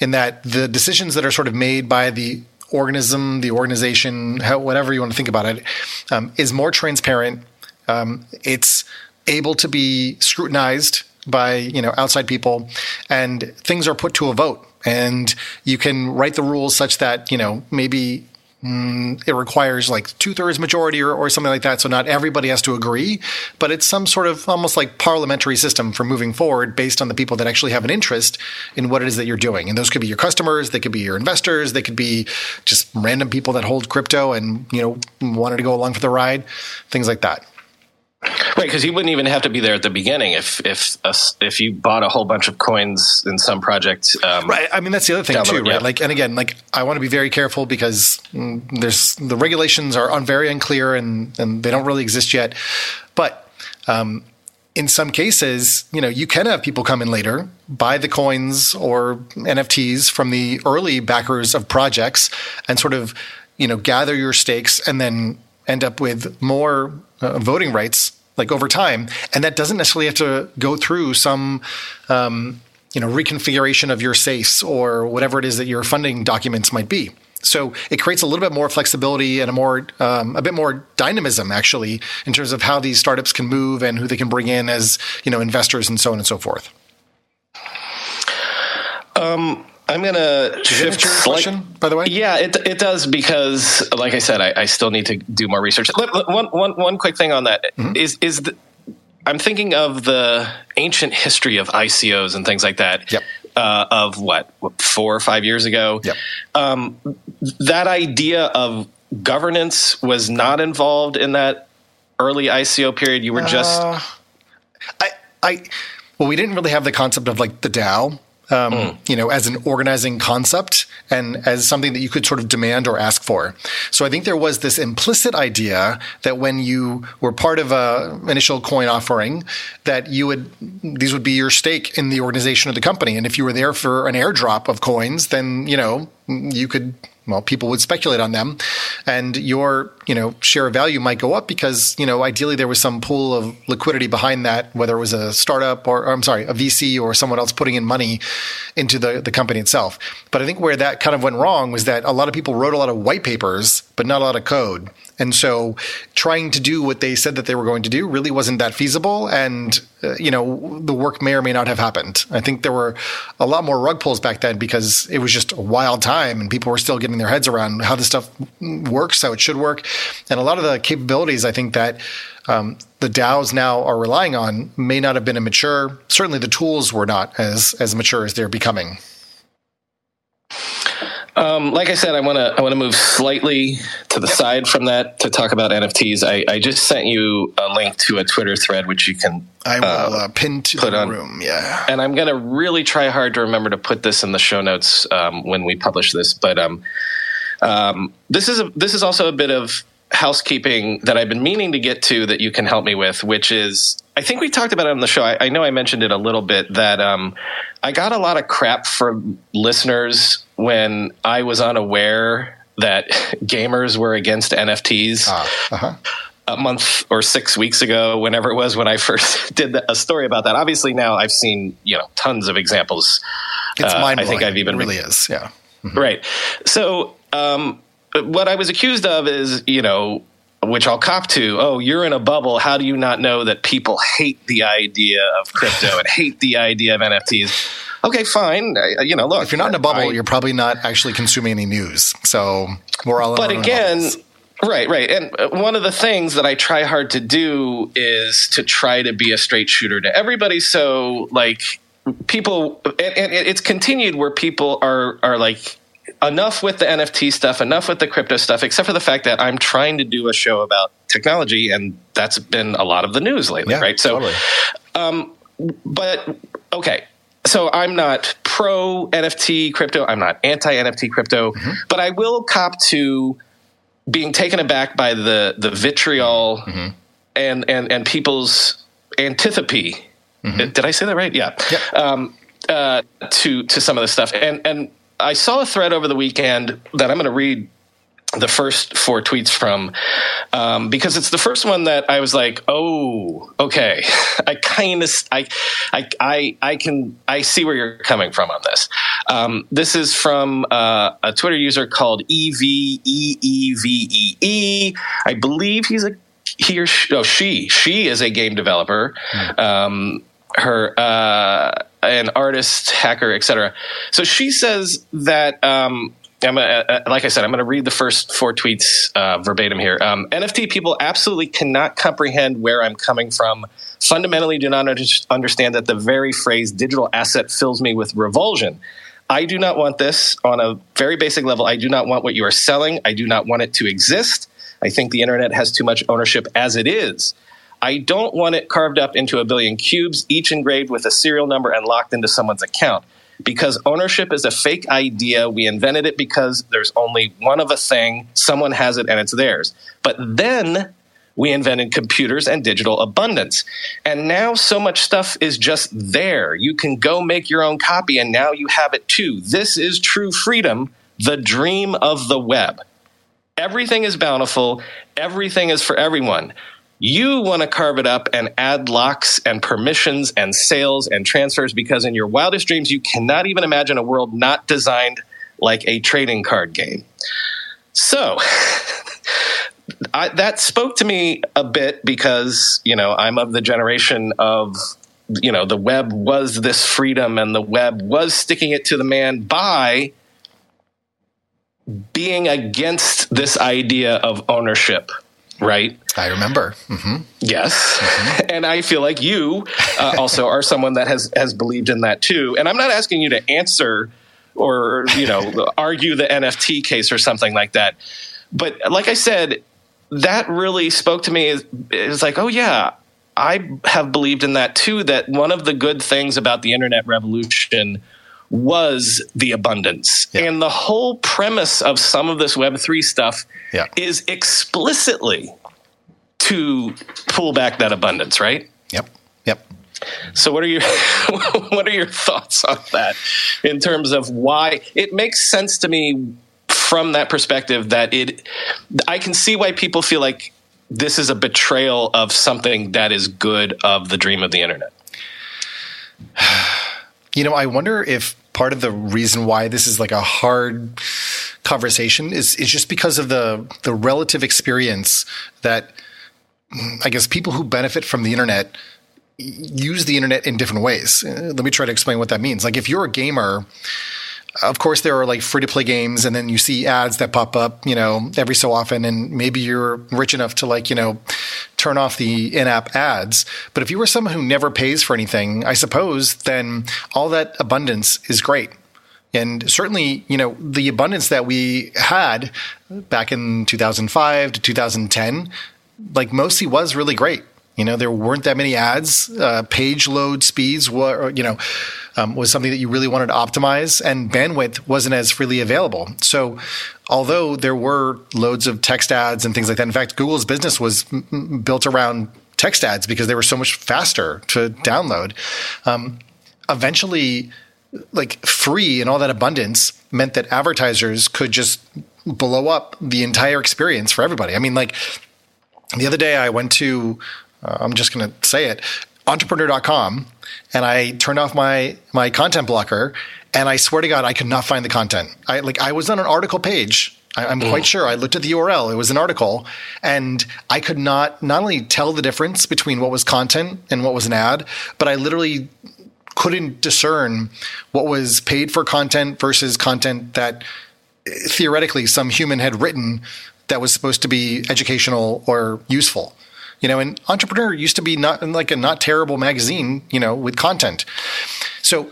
in that the decisions that are sort of made by the organism, the organization, how, whatever you want to think about it, um, is more transparent. Um, it's able to be scrutinized by, you know, outside people, and things are put to a vote. And you can write the rules such that, you know, maybe it requires like two-thirds majority or, or something like that, so not everybody has to agree, but it's some sort of almost like parliamentary system for moving forward based on the people that actually have an interest in what it is that you're doing. And those could be your customers, they could be your investors, they could be just random people that hold crypto and, you know, wanted to go along for the ride, things like that. Right, because you wouldn't even have to be there at the beginning if if a, if you bought a whole bunch of coins in some project. Um, right, I mean that's the other thing too, right? Yeah. Like, and again, like I want to be very careful because there's the regulations are un, very unclear and and they don't really exist yet. But um, in some cases, you know, you can have people come in later, buy the coins or N F Ts from the early backers of projects, and sort of, you know, gather your stakes and then end up with more uh, voting rights, like over time. And that doesn't necessarily have to go through some, um, you know, reconfiguration of your safes or whatever it is that your funding documents might be. So it creates a little bit more flexibility and a more, um, a bit more dynamism actually in terms of how these startups can move and who they can bring in as, you know, investors and so on and so forth. Um, I'm going to shift your question, like, by the way. Yeah, it it does because, like I said, I, I still need to do more research. Let, let, one, one, one quick thing on that mm-hmm. is, is the, I'm thinking of the ancient history of I C Os and things like that yep. uh, of what, what, four or five years ago. Yep. Um, that idea of governance was not involved in that early I C O period. You were just... Uh, I, I Well, we didn't really have the concept of like the DAO. um, mm. you know, as an organizing concept and as something that you could sort of demand or ask for. So I think there was this implicit idea that when you were part of an initial coin offering, that you would, these would be your stake in the organization of the company. And if you were there for an airdrop of coins, then, you know, you could, well, people would speculate on them, and your, you know, share of value might go up because, you know, ideally there was some pool of liquidity behind that, whether it was a startup or, or I'm sorry, a V C or someone else putting in money into the, the company itself. But I think where that kind of went wrong was that a lot of people wrote a lot of white papers, but not a lot of code. And so trying to do what they said that they were going to do really wasn't that feasible. And, uh, you know, the work may or may not have happened. I think there were a lot more rug pulls back then because it was just a wild time and people were still getting their heads around how this stuff works, how it should work. And a lot of the capabilities, I think, that um, the DAOs now are relying on may not have been immature. Certainly the tools were not as as mature as they're becoming. Um, like I said, I want to I want to move slightly to the side from that to talk about N F Ts. I, I just sent you a link to a Twitter thread, which you can I will uh, uh, pin to put the on. room. Yeah, and I'm going to really try hard to remember to put this in the show notes um, when we publish this. But um, um, this is a, this is also a bit of housekeeping that I've been meaning to get to that you can help me with, which is I think we talked about it on the show. I, I know I mentioned it a little bit that um, I got a lot of crap from listeners when I was unaware that gamers were against N F Ts uh, uh-huh. a month or six weeks ago, whenever it was when I first did a story about that. Obviously, now I've seen, you know, tons of examples. It's uh, mind-blowing. I think I've even it really is. Yeah. Mm-hmm. Right. So um, what I was accused of is, you know, which I'll cop to, oh, you're in a bubble. How do you not know that people hate the idea of crypto and hate the idea of N F Ts? Okay, fine. I, you know, look. If you're not in a bubble, I, you're probably not actually consuming any news. So we're all in But again, bubbles. right, right. And one of the things that I try hard to do is to try to be a straight shooter to everybody. So, like, people, and, and it's continued where people are are like, enough with the N F T stuff, enough with the crypto stuff, except for the fact that I'm trying to do a show about technology, and that's been a lot of the news lately, yeah, right? So, totally. um, but okay. So I'm not pro N F T crypto. I'm not anti N F T crypto, mm-hmm. but I will cop to being taken aback by the the vitriol mm-hmm. and and and people's antipathy. Mm-hmm. Did I say that right? Yeah. Yep. Um, uh, to to some of the stuff, and and I saw a thread over the weekend that I'm going to read the first four tweets from, um, because it's the first one that I was like, oh, okay. I kind of, I, I, I, I can, I see where you're coming from on this. Um, this is from, uh, a Twitter user called E V E E V E E. I believe he's a, he or she, oh, she, she is a game developer. Mm-hmm. Um, her, uh, an artist, hacker, et cetera. So she says that, um, I'm a, like I said, I'm going to read the first four tweets uh, verbatim here. Um, N F T people absolutely cannot comprehend where I'm coming from. Fundamentally do not understand that the very phrase digital asset fills me with revulsion. I do not want this. On a very basic level, I do not want what you are selling. I do not want it to exist. I think the internet has too much ownership as it is. I don't want it carved up into a billion cubes, each engraved with a serial number and locked into someone's account. Because ownership is a fake idea. We invented it because there's only one of a thing. Someone has it and it's theirs. But then we invented computers and digital abundance. And now so much stuff is just there. You can go make your own copy and now you have it too. This is true freedom, the dream of the web. Everything is bountiful. Everything is for everyone. You want to carve it up and add locks and permissions and sales and transfers because in your wildest dreams, you cannot even imagine a world not designed like a trading card game. So I, that spoke to me a bit because, you know, I'm of the generation of, you know, the web was this freedom and the web was sticking it to the man by being against this idea of ownership. Right. I remember. Mm-hmm. Yes. Mm-hmm. And I feel like you uh, also are someone that has, has believed in that too. And I'm not asking you to answer or, you know, argue the N F T case or something like that. But like I said, that really spoke to me. It's like, oh yeah, I have believed in that too, that one of the good things about the internet revolution was the abundance. Yeah. And the whole premise of some of this Web three stuff yeah. is explicitly to pull back that abundance, right? Yep. Yep. So what are your what are your thoughts on that in terms of why it makes sense to me from that perspective that it I can see why people feel like this is a betrayal of something that is good of the dream of the internet. You know, I wonder if part of the reason why this is like a hard conversation is, is just because of the the relative experience that I guess people who benefit from the internet use the internet in different ways. Let me try to explain what that means. Like if you're a gamer, of course there are like free to play games and then you see ads that pop up, you know, every so often, and maybe you're rich enough to like, you know, turn off the in-app ads. But if you were someone who never pays for anything, I suppose, then all that abundance is great. And certainly, you know, the abundance that we had back in two thousand five to two thousand ten, like mostly was really great. You know, there weren't that many ads. Uh, page load speeds were, you know, um, was something that you really wanted to optimize, and bandwidth wasn't as freely available. So, although there were loads of text ads and things like that, in fact, Google's business was m- m- built around text ads because they were so much faster to download. Um, eventually, like free and all that abundance meant that advertisers could just blow up the entire experience for everybody. I mean, like the other day, I went to I'm just going to say it, entrepreneur dot com, and I turned off my my content blocker, and I swear to God, I could not find the content. I like I was on an article page. I, I'm mm. quite sure. I looked at the U R L. It was an article, and I could not not only tell the difference between what was content and what was an ad, but I literally couldn't discern what was paid for content versus content that theoretically some human had written that was supposed to be educational or useful. You know, and Entrepreneur used to be not like a not terrible magazine, you know, with content. So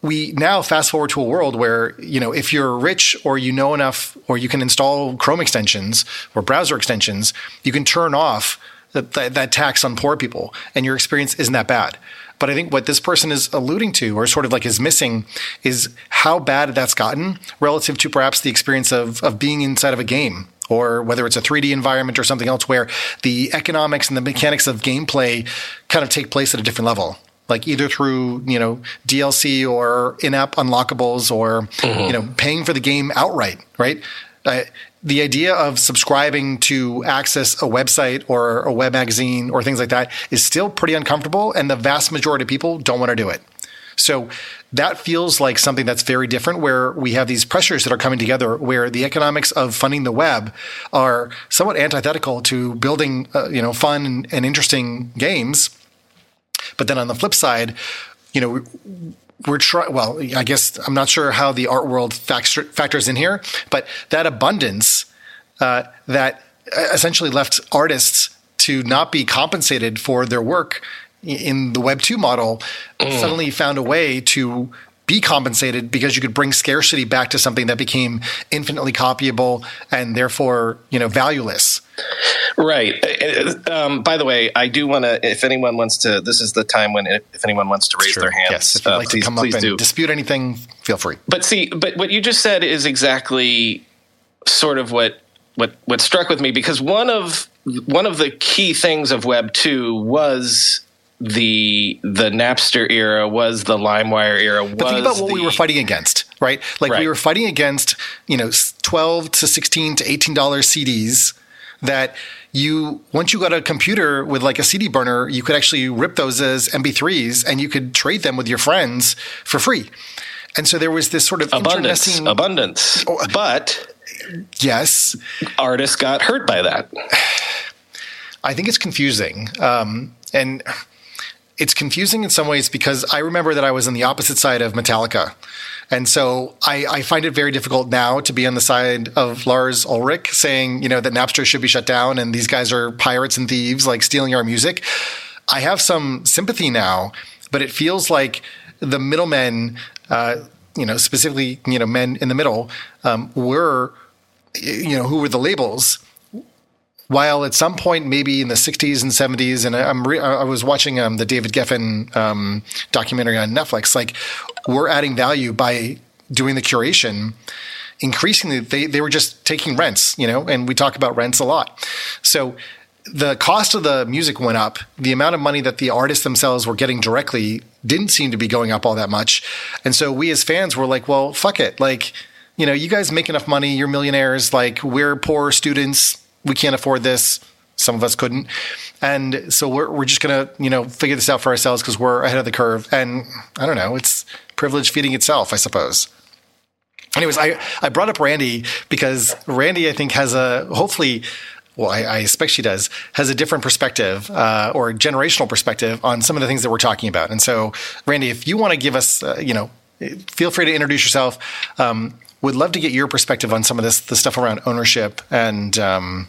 we now fast forward to a world where, you know, if you're rich or you know enough or you can install Chrome extensions or browser extensions, you can turn off that, that, that tax on poor people and your experience isn't that bad. But I think what this person is alluding to or sort of like is missing is how bad that's gotten relative to perhaps the experience of of being inside of a game. Or whether it's a three D environment or something else where the economics and the mechanics of gameplay kind of take place at a different level, like either through, you know, D L C or in-app unlockables or, mm-hmm. you know, paying for the game outright, right? Uh, the idea of subscribing to access a website or a web magazine or things like that is still pretty uncomfortable, and the vast majority of people don't want to do it. So that feels like something that's very different, where we have these pressures that are coming together, where the economics of funding the web are somewhat antithetical to building, uh, you know, fun and, and interesting games. But then on the flip side, you know, we, we're trying. Well, I guess I'm not sure how the art world factor- factors in here, but that abundance uh, that essentially left artists to not be compensated for their work in the Web two model, mm. suddenly found a way to be compensated because you could bring scarcity back to something that became infinitely copyable and therefore, you know, valueless. Right. Um, by the way, I do want to, if anyone wants to, this is the time when, if anyone wants to raise sure. their hands, yes. if you'd uh, like please, to come up and do. dispute anything, feel free. But see, but what you just said is exactly sort of what, what, what struck with me, because one of, one of the key things of Web two was The the Napster era, was the LimeWire era. Was but think about what the, we were fighting against, right? Like right. we were fighting against, you know, twelve to sixteen to eighteen dollar C Ds that you once you got a computer with like a C D burner, you could actually rip those as M P threes and you could trade them with your friends for free. And so there was this sort of abundance, abundance. Oh, but yes, artists got hurt by that. I think it's confusing, um, and. It's confusing in some ways because I remember that I was on the opposite side of Metallica. And so I, I find it very difficult now to be on the side of Lars Ulrich saying, you know, that Napster should be shut down and these guys are pirates and thieves, like stealing our music. I have some sympathy now, but it feels like the middlemen, uh, you know, specifically, you know, men in the middle um, were, you know, who were the labels, while at some point, maybe in the sixties and seventies, and I'm re- I was watching um, the David Geffen um, documentary on Netflix, like we're adding value by doing the curation. Increasingly, they, they were just taking rents, you know, and we talk about rents a lot. So the cost of the music went up. The amount of money that the artists themselves were getting directly didn't seem to be going up all that much. And so we as fans were like, well, fuck it. Like, you know, you guys make enough money. You're millionaires. Like, we're poor students. We can't afford this. Some of us couldn't. And so we're we're just going to, you know, figure this out for ourselves because we're ahead of the curve. And I don't know. It's privilege feeding itself, I suppose. Anyways, I, I brought up Randy because Randy, I think, has a hopefully – well, I, I expect she does, has a different perspective uh, or a generational perspective on some of the things that we're talking about. And so, Randy, if you want to give us, uh, you know, feel free to introduce yourself. Um, would love to get your perspective on some of this, the stuff around ownership and, um,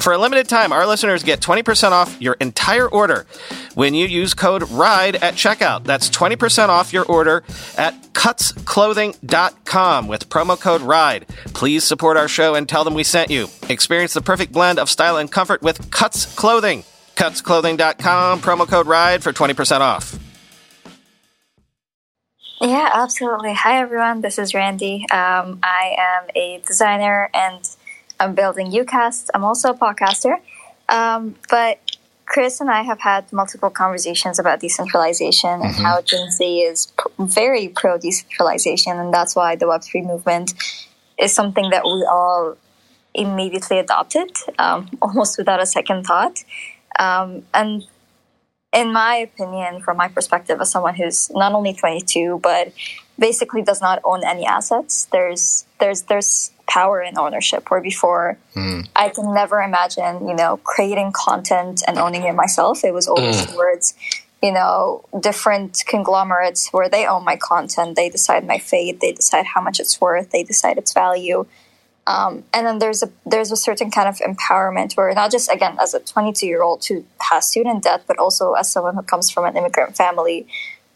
For a limited time, our listeners get twenty percent off your entire order when you use code RIDE at checkout. That's twenty percent off your order at cuts clothing dot com with promo code RIDE. Please support our show and tell them we sent you. Experience the perfect blend of style and comfort with Cuts Clothing. cuts clothing dot com, promo code RIDE for twenty percent off. Yeah, absolutely. Hi, everyone. This is Randy. Um, I am a designer and I'm building UCasts. I'm also a podcaster. Um, but Chris and I have had multiple conversations about decentralization mm-hmm. and how Gen Z is p- very pro-decentralization, and that's why the web three movement is something that we all immediately adopted, um, almost without a second thought. Um, and in my opinion, from my perspective as someone who's not only twenty-two, but basically does not own any assets, there's there's there's power in ownership, where before mm. I can never imagine, you know, creating content and owning it myself. It was always mm. towards, you know, different conglomerates where they own my content, they decide my fate, they decide how much it's worth, they decide its value. Um, and then there's a there's a certain kind of empowerment where not just, again, as a twenty-two-year-old who has student debt, but also as someone who comes from an immigrant family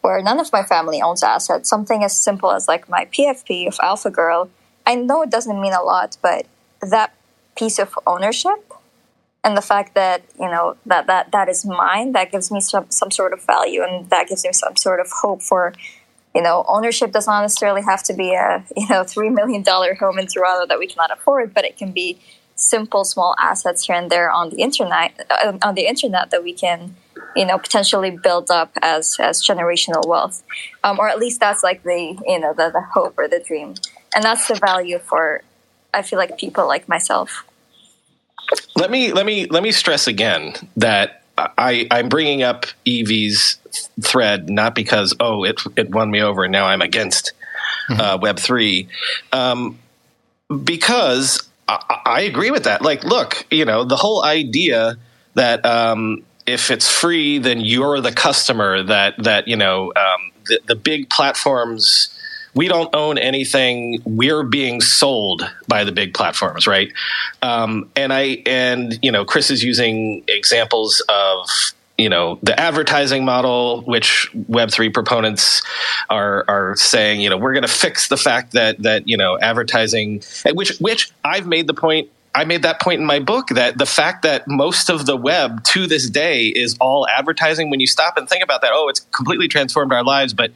where none of my family owns assets, something as simple as like my P F P of Alpha Girl. I know it doesn't mean a lot, but that piece of ownership and the fact that, you know, that that, that is mine, that gives me some, some sort of value, and that gives me some sort of hope for, you know, ownership does not necessarily have to be a, you know, three million dollars home in Toronto that we cannot afford, but it can be simple, small assets here and there on the internet, on the internet that we can you know, potentially build up as as generational wealth, um, or at least that's like the, you know, the, the hope or the dream, and that's the value for, I feel like, people like myself. Let me let me let me stress again that I I'm bringing up Evie's thread not because oh it it won me over and now I'm against uh, Web three, um, because I, I agree with that. Like, look, you know, the whole idea that um, if it's free, then you're the customer. That that you know, um, the, the big platforms. We don't own anything. We're being sold by the big platforms, right? Um, and I and you know, Chris is using examples of you know the advertising model, which Web three proponents are are saying you know we're going to fix the fact that that you know advertising, which which I've made the point. I made that point in my book that the fact that most of the web to this day is all advertising. When you stop and think about that, oh, it's completely transformed our lives, but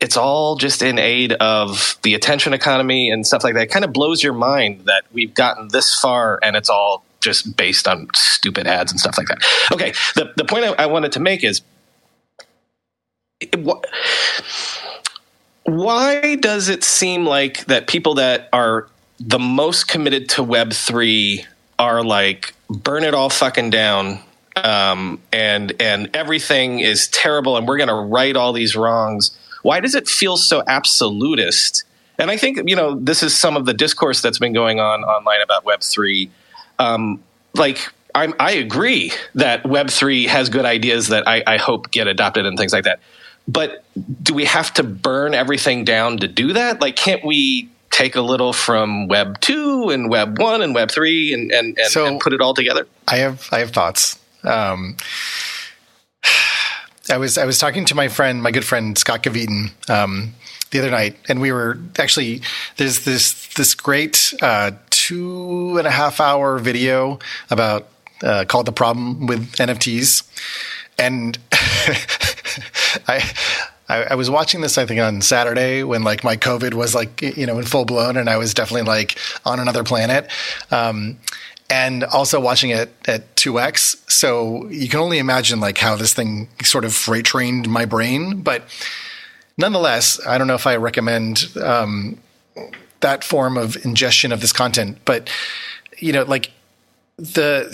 it's all just in aid of the attention economy and stuff like that. It kind of blows your mind that we've gotten this far and it's all just based on stupid ads and stuff like that. Okay, the the point I, I wanted to make is, it, wh- why does it seem like that people that are the most committed to Web three are like, burn it all fucking down, um, and and everything is terrible and we're going to right all these wrongs? Why does it feel so absolutist? And I think, you know, this is some of the discourse that's been going on online about Web three. Um, like, I'm, I agree that Web three has good ideas that I, I hope get adopted and things like that. But do we have to burn everything down to do that? Like, can't we take a little from Web two and Web one and Web three and, and, and, so and put it all together? I have I have thoughts. Um I was I was talking to my friend, my good friend Scott Gavitin, um, the other night, and we were actually there's this this great uh, two and a half hour video about uh, called The Problem with N F Ts, and I, I I was watching this I think on Saturday when like my COVID was like you know in full blown and I was definitely like on another planet. Um, And also watching it at two X. So you can only imagine like how this thing sort of freight trained my brain. But nonetheless, I don't know if I recommend um, that form of ingestion of this content. But, you know, like the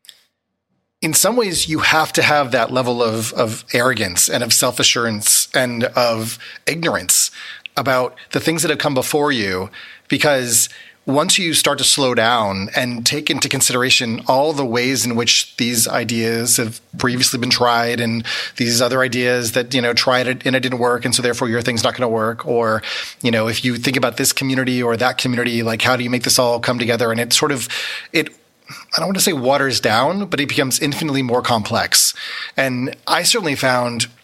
– in some ways you have to have that level of, of arrogance and of self-assurance and of ignorance about the things that have come before you, because – once you start to slow down and take into consideration all the ways in which these ideas have previously been tried and these other ideas that, you know, tried it and it didn't work and so therefore your thing's not going to work, or, you know, if you think about this community or that community, like how do you make this all come together? And it sort of – it. I don't want to say waters down, but it becomes infinitely more complex. And I certainly found –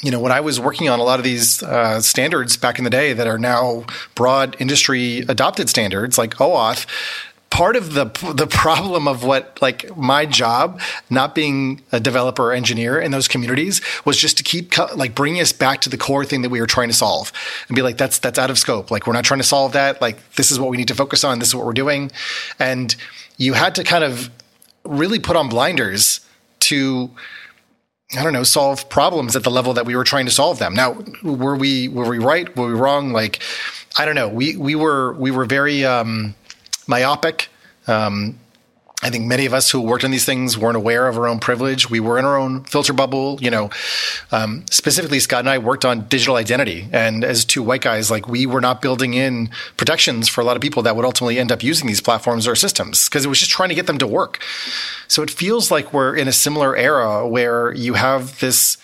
you know, when I was working on a lot of these uh, standards back in the day that are now broad industry adopted standards like OAuth, part of the the problem of what like my job, not being a developer or engineer in those communities, was just to keep co- like bringing us back to the core thing that we were trying to solve and be like, that's that's out of scope. Like, we're not trying to solve that. Like, this is what we need to focus on. This is what we're doing. And you had to kind of really put on blinders to – I don't know, solve problems at the level that we were trying to solve them. Now, were we were we right? Were we wrong? Like, I don't know. We we were we were very um, myopic. Um, I think many of us who worked on these things weren't aware of our own privilege. We were in our own filter bubble. You know, um, specifically, Scott and I worked on digital identity, and as two white guys, like, we were not building in protections for a lot of people that would ultimately end up using these platforms or systems, because it was just trying to get them to work. So it feels like we're in a similar era where you have this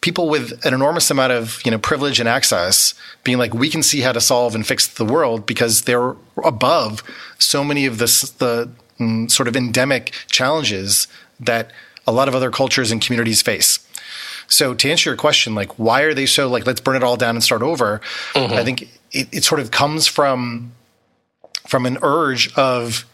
people with an enormous amount of, you know, privilege and access being like, we can see how to solve and fix the world because they're above so many of this, the mm, sort of endemic challenges that a lot of other cultures and communities face. So to answer your question, like, why are they so like, let's burn it all down and start over? Mm-hmm. I think it, it sort of comes from from an urge of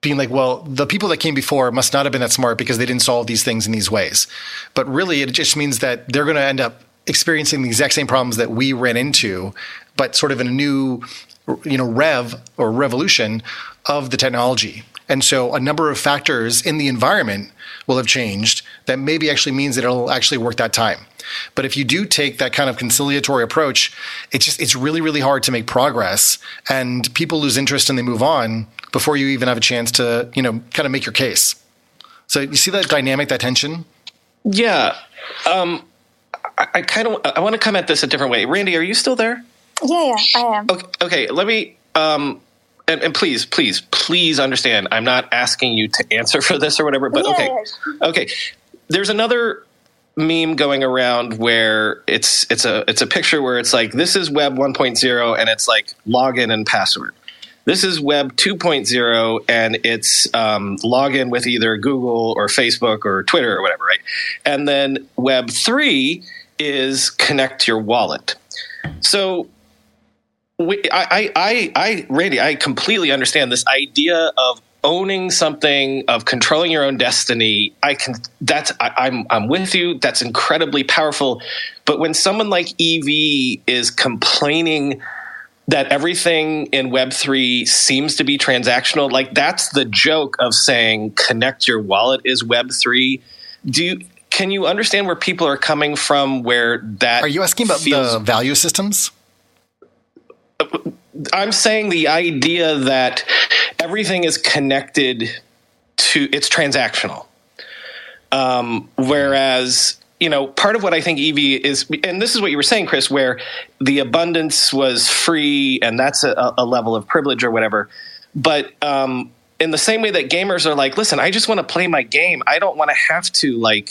being like, well, the people that came before must not have been that smart because they didn't solve these things in these ways. But really, it just means that they're going to end up experiencing the exact same problems that we ran into, but sort of in a new, you know, rev or revolution of the technology. And so a number of factors in the environment will have changed that maybe actually means that it'll actually work that time. But if you do take that kind of conciliatory approach, it's just, it's really, really hard to make progress, and people lose interest and they move on before you even have a chance to, you know, kind of make your case. So you see that dynamic, that tension? Yeah. Um, I, I kind of, I want to come at this a different way. Randy, are you still there? Yeah, yeah, I am. Okay. okay let me, um, and, and please, please, please understand, I'm not asking you to answer for this or whatever, but yeah, okay. Yeah. Okay. There's another meme going around where it's it's a it's a picture where it's like, this is web one point oh and it's like login and password. This is web two point oh and it's um, login with either Google or Facebook or Twitter or whatever, right? And then web three is connect your wallet. So we, I, I, I, Randy, I completely understand this idea of owning something, of controlling your own destiny. I can. That's. I, I'm. I'm with you. That's incredibly powerful. But when someone like E V is complaining that everything in Web three seems to be transactional, like that's the joke of saying connect your wallet is Web three. Do you, can you understand where people are coming from? Where that are you asking about feels, the value systems? I'm saying the idea that everything is connected to, it's transactional. Um, whereas, you know, part of what I think E V is, and this is what you were saying, Chris, where the abundance was free and that's a, a level of privilege or whatever. But um, in the same way that gamers are like, listen, I just want to play my game. I don't want to have to, like,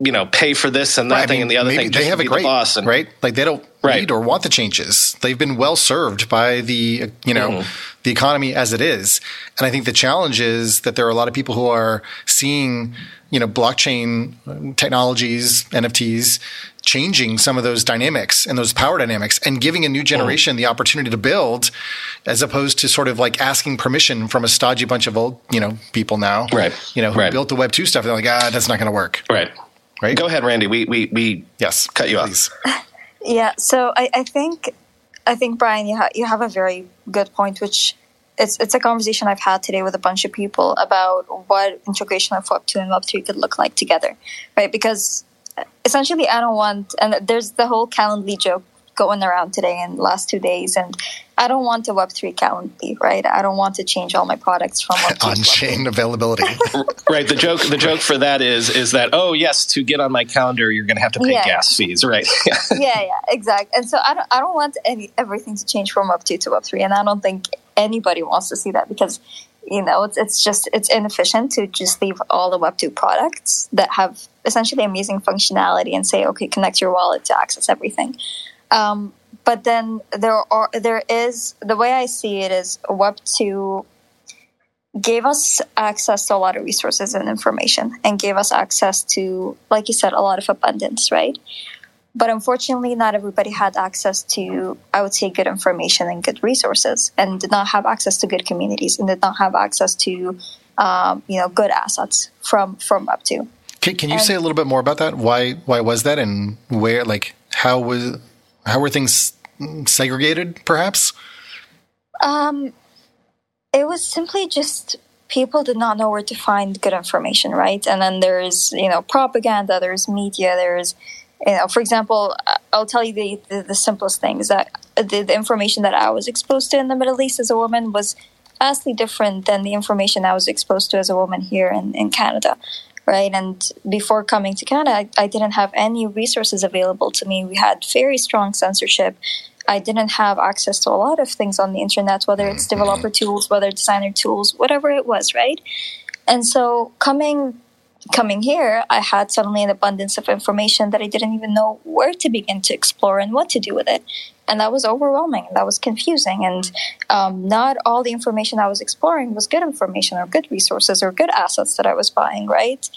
you know, pay for this and that right, thing I mean, and the other thing. Just they have to be a great the boss, and, right? Like they don't right. need or want the changes. They've been well served by the, you know, mm. the economy as it is. And I think the challenge is that there are a lot of people who are seeing, you know, blockchain technologies, N F Ts, changing some of those dynamics and those power dynamics and giving a new generation mm. the opportunity to build, as opposed to sort of like asking permission from a stodgy bunch of old, you know, people now, right? You know, who right. built the Web two stuff. And they're like, ah, that's not going to work, right? Right? Go ahead, Randy. We we we yes, cut you off. Yeah. So I, I think I think Brian, you ha- you have a very good point. Which it's it's a conversation I've had today with a bunch of people about what integration of Web two and Web three could look like together, right? Because essentially, I don't want, and there's the whole Calendly joke going around today and the last two days, and I don't want a Web three Calendly, right? I don't want to change all my products from Web two on chain availability. Right. The joke, the joke for that is, is that, oh yes, to get on my calendar, you're going to have to pay yeah. gas fees, right? yeah, yeah, exactly. And so I don't, I don't want any everything to change from Web two to Web three, and I don't think anybody wants to see that because, you know, it's it's just it's inefficient to just leave all the Web two products that have essentially amazing functionality and say, okay, connect your wallet to access everything. Um, but then there are, there is, the way I see it is Web two gave us access to a lot of resources and information and gave us access to, like you said, a lot of abundance, right? But unfortunately, not everybody had access to, I would say, good information and good resources, and did not have access to good communities, and did not have access to, um, you know, good assets from, from Web two. Can, can you and, say a little bit more about that? Why, why was that, and where, like, how was... How were things segregated, perhaps? Um, it was simply just people did not know where to find good information, right? And then there's, you know, propaganda, there's media, there's, you know, for example, I'll tell you the, the, the simplest thing is that the, the information that I was exposed to in the Middle East as a woman was vastly different than the information I was exposed to as a woman here in, in Canada. Right. And before coming to Canada, I, I didn't have any resources available to me. We had very strong censorship. I didn't have access to a lot of things on the internet, whether it's developer tools, whether designer tools, whatever it was. Right. And so coming coming here, I had suddenly an abundance of information that I didn't even know where to begin to explore and what to do with it. And that was overwhelming. That was confusing. And um, not all the information I was exploring was good information or good resources or good assets that I was buying, right?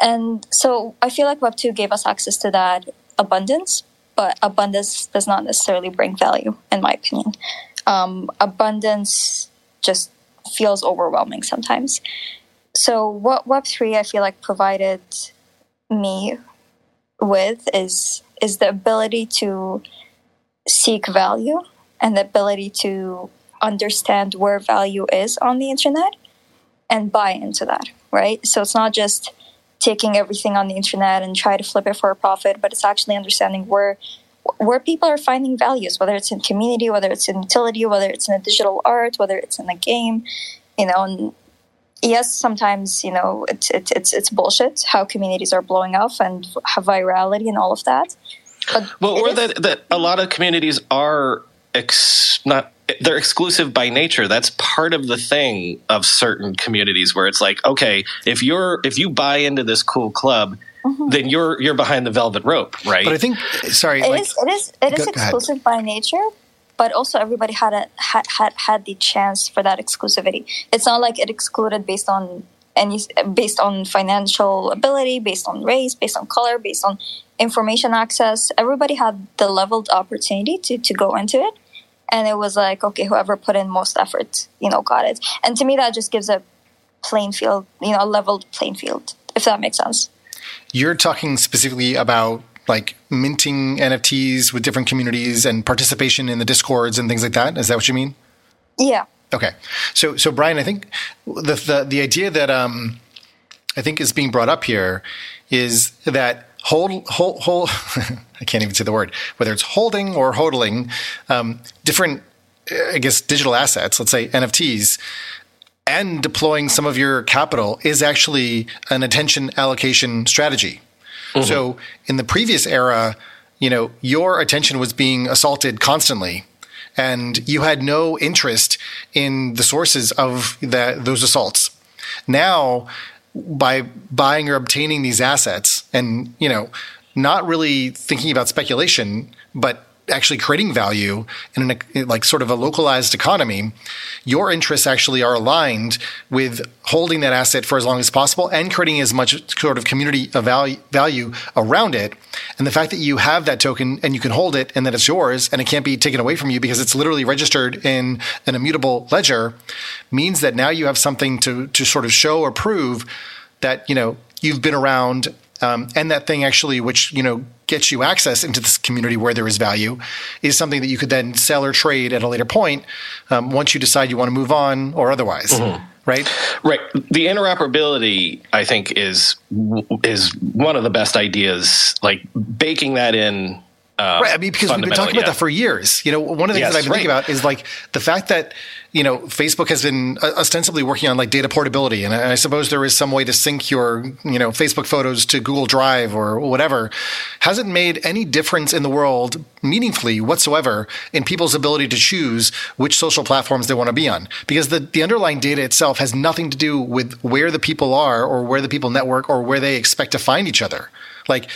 And so I feel like Web two gave us access to that abundance, but abundance does not necessarily bring value, in my opinion. Um, abundance just feels overwhelming sometimes. So what Web three, I feel like, provided me with is is the ability to seek value and the ability to understand where value is on the internet and buy into that, right? So it's not just taking everything on the internet and try to flip it for a profit, but it's actually understanding where where people are finding values, whether it's in community, whether it's in utility, whether it's in a digital art, whether it's in a game, you know. And yes, sometimes, you know, it's it's it's, it's bullshit how communities are blowing up and have virality and all of that. But well, or is- that, that a lot of communities are ex- not they're exclusive by nature. That's part of the thing of certain communities where it's like, okay, if you're if you buy into this cool club, mm-hmm. then you're you're behind the velvet rope, right? But I think, sorry, it like, is it is it is go, exclusive by nature, but also everybody had a had, had had the chance for that exclusivity. It's not like it excluded based on any based on financial ability, based on race, based on color, based on information access. Everybody had the leveled opportunity to to go into it. And it was like, okay, whoever put in most effort, you know, got it. And to me, that just gives a playing field, you know, a leveled playing field, if that makes sense. You're talking specifically about like minting N F Ts with different communities and participation in the Discords and things like that. Is that what you mean? Yeah. Okay. So, so Brian, I think the the, the idea that um, I think is being brought up here is that Hold, hold, hold. I can't even say the word. Whether it's holding or hodling, um, different, I guess, digital assets. Let's say N F Ts, and deploying some of your capital is actually an attention allocation strategy. Mm-hmm. So in the previous era, you know, your attention was being assaulted constantly, and you had no interest in the sources of that those assaults. Now, by buying or obtaining these assets and, you know, not really thinking about speculation, but actually creating value in an, like sort of a localized economy, your interests actually are aligned with holding that asset for as long as possible and creating as much sort of community of value, value around it. And the fact that you have that token and you can hold it and that it's yours and it can't be taken away from you because it's literally registered in an immutable ledger means that now you have something to to sort of show or prove that, you know, you've been around. Um, and that thing actually, which, you know, gets you access into this community where there is value, is something that you could then sell or trade at a later point um, once you decide you want to move on or otherwise, mm-hmm. right? Right. The interoperability, I think, is is one of the best ideas, like baking that in. Uh, right. I mean, because we've been talking yeah. about that for years. You know, one of the things yes, that I've been right. thinking about is like the fact that, you know, Facebook has been ostensibly working on like data portability. And I suppose there is some way to sync your, you know, Facebook photos to Google Drive or whatever. Hasn't made any difference in the world meaningfully whatsoever in people's ability to choose which social platforms they want to be on. Because the, the underlying data itself has nothing to do with where the people are or where the people network or where they expect to find each other. Like,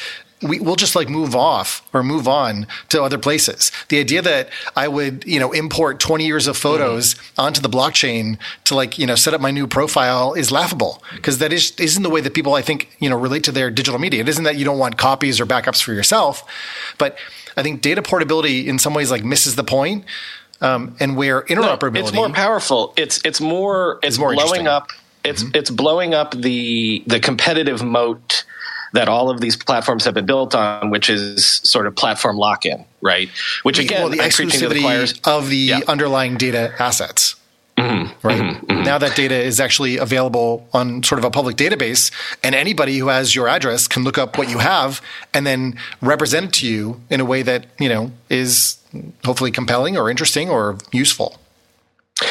We, we'll just like move off or move on to other places. The idea that I would, you know, import twenty years of photos mm-hmm. onto the blockchain to like, you know, set up my new profile is laughable because that is, isn't the way that people, I think, you know, relate to their digital media. It isn't that you don't want copies or backups for yourself, but I think data portability in some ways like misses the point. Um, and where interoperability, no, it's more powerful. It's, it's more, it's more blowing up. It's, mm-hmm. it's blowing up the, the competitive moat that all of these platforms have been built on, which is sort of platform lock-in, right? Which again, well, the I'm exclusivity the choirs, of the yeah. underlying data assets, mm-hmm, right? Mm-hmm, mm-hmm. Now that data is actually available on sort of a public database, and anybody who has your address can look up what you have and then represent it to you in a way that, you know, is hopefully compelling or interesting or useful.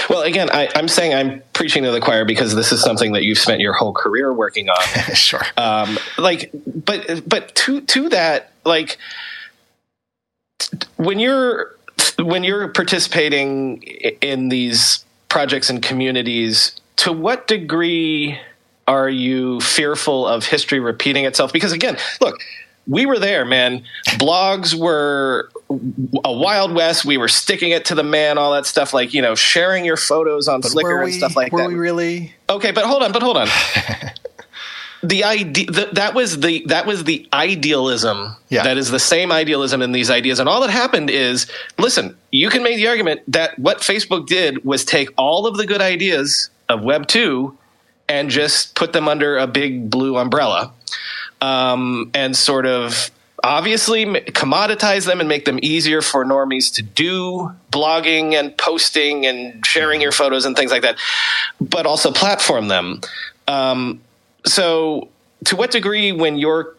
Well, again, I, I'm saying I'm preaching to the choir because this is something that you've spent your whole career working on. Sure. Um, like, but but to to that, like, when you're when you're participating in these projects and communities, to what degree are you fearful of history repeating itself? Because again, look. We were there, man. Blogs were a Wild West. We were sticking it to the man, all that stuff, like, you know, sharing your photos on but Flickr we, and stuff like were that. Were we really? Okay, but hold on, but hold on. the idea the, that was the that was the idealism. Yeah. That is the same idealism in these ideas. And all that happened is, listen, you can make the argument that what Facebook did was take all of the good ideas of Web two and just put them under a big blue umbrella. Um, and sort of obviously commoditize them and make them easier for normies to do blogging and posting and sharing your photos and things like that. but also platform them. Um, so to what degree, when you're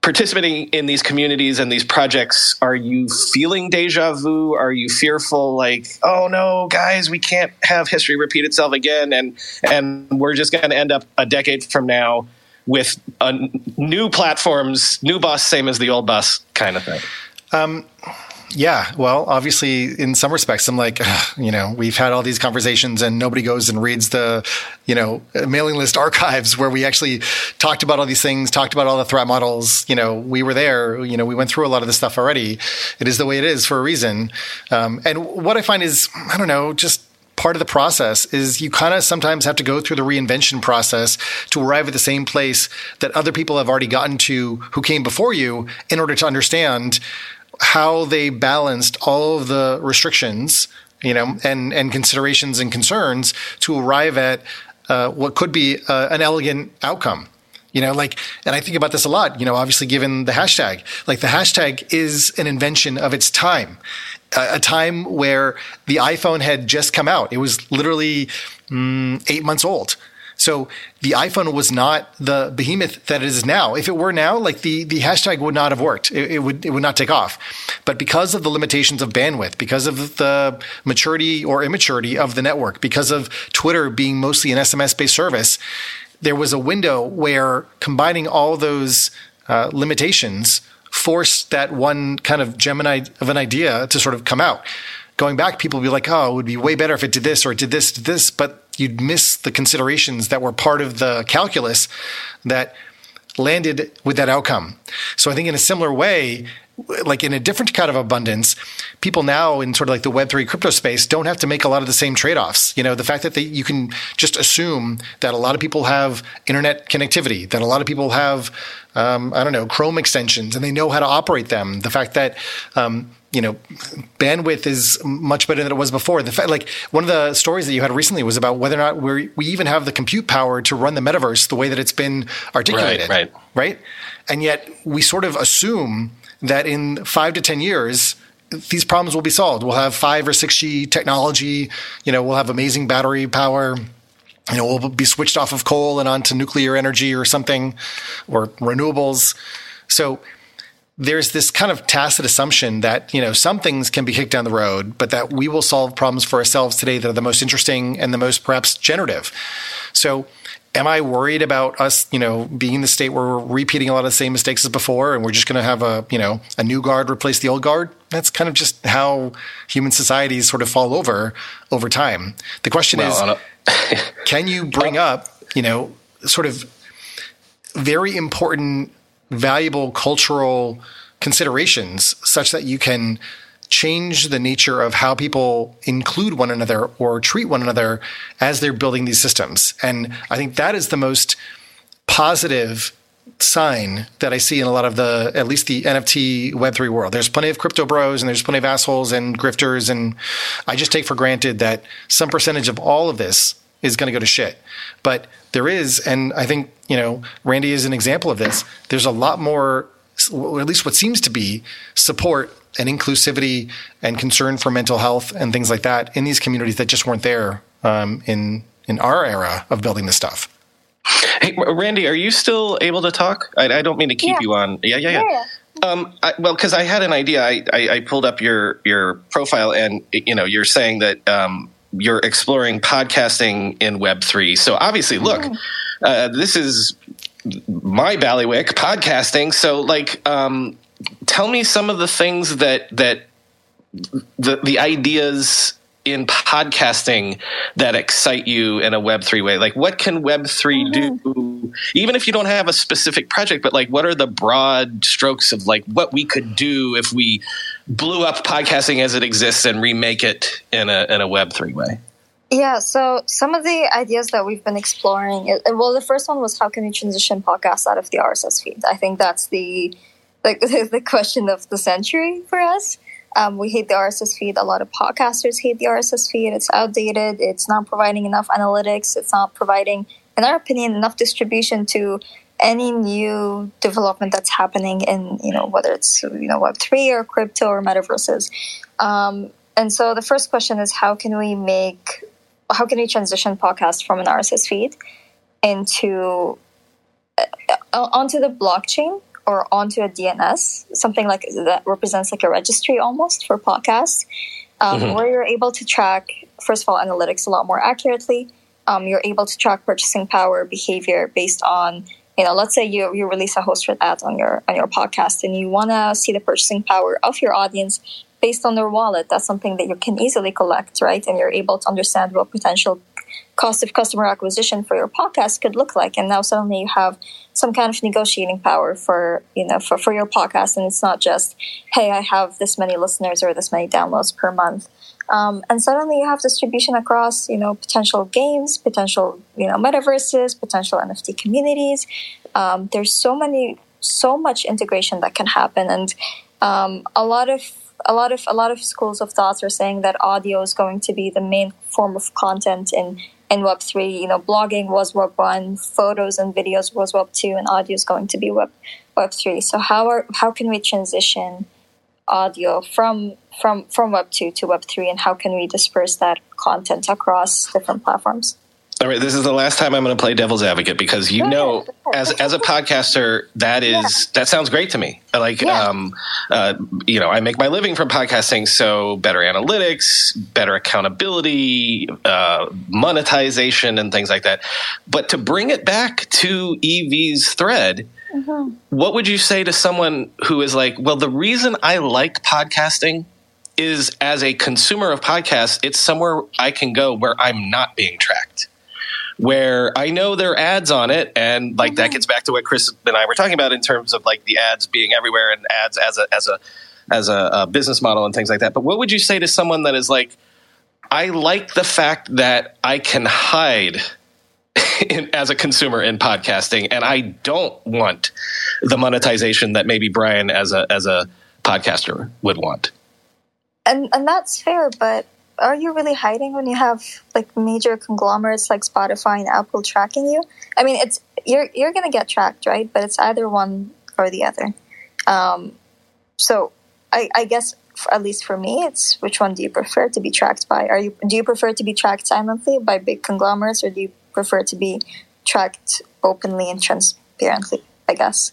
participating in these communities and these projects, are you feeling deja vu? Are you fearful, like, oh no, guys, we can't have history repeat itself again, and and we're just going to end up a decade from now with a new platforms, new bus, same as the old bus kind of thing? Um, yeah, well, obviously, in some respects, I'm like, ugh, you know, we've had all these conversations and nobody goes and reads the, you know, mailing list archives where we actually talked about all these things, talked about all the threat models. You know, we were there, you know, we went through a lot of this stuff already. It is the way it is for a reason. Um, and what I find is, I don't know, just part of the process is you kind of sometimes have to go through the reinvention process to arrive at the same place that other people have already gotten to who came before you in order to understand how they balanced all of the restrictions, you know, and, and considerations and concerns to arrive at uh, what could be uh, an elegant outcome. You know, like, and I think about this a lot, you know, obviously given the hashtag, like the hashtag is an invention of its time, a, a time where the iPhone had just come out. It was literally mm, eight months old. So the iPhone was not the behemoth that it is now. If it were now, like the, the hashtag would not have worked. It, it would it would not take off. But because of the limitations of bandwidth, because of the maturity or immaturity of the network, because of Twitter being mostly an S M S-based service, there was a window where combining all those uh, limitations forced that one kind of Gemini of an idea to sort of come out. Going back, people would be like, oh, it would be way better if it did this or it did this, did this, but you'd miss the considerations that were part of the calculus that landed with that outcome. So I think in a similar way, like in a different kind of abundance, people now in sort of like the Web three crypto space don't have to make a lot of the same trade-offs. You know, the fact that they, you can just assume that a lot of people have internet connectivity, that a lot of people have, um, I don't know, Chrome extensions, and they know how to operate them. The fact that um, you know, bandwidth is much better than it was before. The fact, like one of the stories that you had recently was about whether or not we we even have the compute power to run the metaverse the way that it's been articulated, right? Right. right? And yet we sort of assume that in five to ten years, these problems will be solved. We'll have five or six G technology. You know, we'll have amazing battery power. You know, we'll be switched off of coal and onto nuclear energy or something, or renewables. So there's this kind of tacit assumption that, you know, some things can be kicked down the road, but that we will solve problems for ourselves today that are the most interesting and the most perhaps generative. So am I worried about us, you know, being in the state where we're repeating a lot of the same mistakes as before and we're just going to have a, you know, a new guard replace the old guard? That's kind of just how human societies sort of fall over over time. The question well, is, can you bring up, you know, sort of very important valuable cultural considerations such that you can change the nature of how people include one another or treat one another as they're building these systems? And I think that is the most positive sign that I see in a lot of the, at least the N F T Web three world. There's plenty of crypto bros and there's plenty of assholes and grifters. And I just take for granted that some percentage of all of this is going to go to shit. But there is, and I think, you know, Randy is an example of this. There's a lot more, or at least what seems to be, support and inclusivity and concern for mental health and things like that in these communities that just weren't there um, in in our era of building this stuff. Hey, Randy, are you still able to talk? I, I don't mean to keep yeah. you on. Yeah, yeah, yeah. yeah. Um, I, well, because I had an idea. I, I, I pulled up your your profile, and you know, you're saying that Um, you're exploring podcasting in Web three. So obviously, look, uh, this is my bailiwick, podcasting. So like, um, tell me some of the things that, that the, the ideas in podcasting that excite you in a Web three way. Like, what can Web three do? Even if you don't have a specific project, but like, what are the broad strokes of like what we could do if we blew up podcasting as it exists and remake it in a in a Web three way? Yeah, so some of the ideas that we've been exploring, is, well, the first one was how can we transition podcasts out of the R S S feed? I think that's the the, the question of the century for us. Um, we hate the R S S feed. A lot of podcasters hate the R S S feed. It's outdated. It's not providing enough analytics. It's not providing, in our opinion, enough distribution to any new development that's happening in, you know, whether it's, you know, Web three or crypto or metaverses. Um, and so the first question is, how can we make how can we transition podcasts from an R S S feed into uh, onto the blockchain or onto a D N S, something like that represents like a registry almost for podcasts, um, mm-hmm. where you're able to track, first of all, analytics a lot more accurately. Um, you're able to track purchasing power behavior based on, you know, let's say you, you release a hosted ad on your on your podcast and you want to see the purchasing power of your audience based on their wallet. That's something that you can easily collect, right? And you're able to understand what potential cost of customer acquisition for your podcast could look like. And now suddenly you have some kind of negotiating power for, you know, for, for your podcast. And it's not just, hey, I have this many listeners or this many downloads per month. Um, and suddenly you have distribution across, you know, potential games, potential, you know, metaverses, potential N F T communities. Um, there's so many, so much integration that can happen. And um, a lot of, a lot of, a lot of schools of thoughts are saying that audio is going to be the main form of content in, in Web three. You know, blogging was Web one, photos and videos was Web two, and audio is going to be Web three. So how are, how can we transition audio from from from Web two to Web three, and how can we disperse that content across different platforms? All right, this is the last time I'm going to play devil's advocate, because you know, as as a podcaster, that is yeah. that sounds great to me. Like, yeah. um, uh, you know, I make my living from podcasting, so better analytics, better accountability, uh, monetization, and things like that. But to bring it back to E V's thread, mm-hmm. what would you say to someone who is like, well, the reason I like podcasting is as a consumer of podcasts, it's somewhere I can go where I'm not being tracked, where I know there are ads on it. And like, mm-hmm. that gets back to what Chris and I were talking about in terms of like the ads being everywhere and ads as a, as a, as a, a business model and things like that. But what would you say to someone that is like, I like the fact that I can hide in, as a consumer in podcasting, and I don't want the monetization that maybe Brian as a, as a podcaster would want. And and that's fair, but are you really hiding when you have like major conglomerates like Spotify and Apple tracking you? I mean, it's you're you're gonna get tracked, right? But it's either one or the other. Um, so I, I guess for, at least for me, it's which one do you prefer to be tracked by? Are you do you prefer to be tracked silently by big conglomerates, or do you prefer to be tracked openly and transparently? I guess.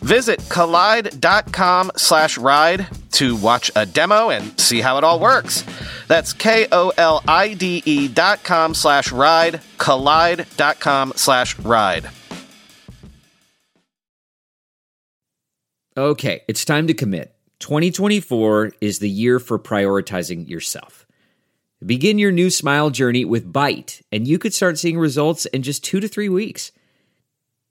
Visit Kolide.com slash ride to watch a demo and see how it all works. That's K-O-L-I-D-E dot com slash ride, Kolide.com slash ride. Okay, it's time to commit. twenty twenty-four is the year for prioritizing yourself. Begin your new smile journey with Byte, and you could start seeing results in just two to three weeks.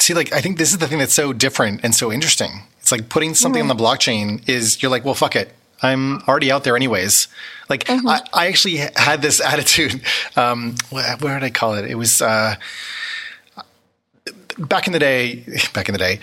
See, like, I think this is the thing that's so different and so interesting. It's like putting something mm-hmm. on the blockchain is you're like, well, fuck it. I'm already out there anyways. Like mm-hmm. I, I actually had this attitude. Um, what, what did I call it? It was uh, back in the day, back in the day,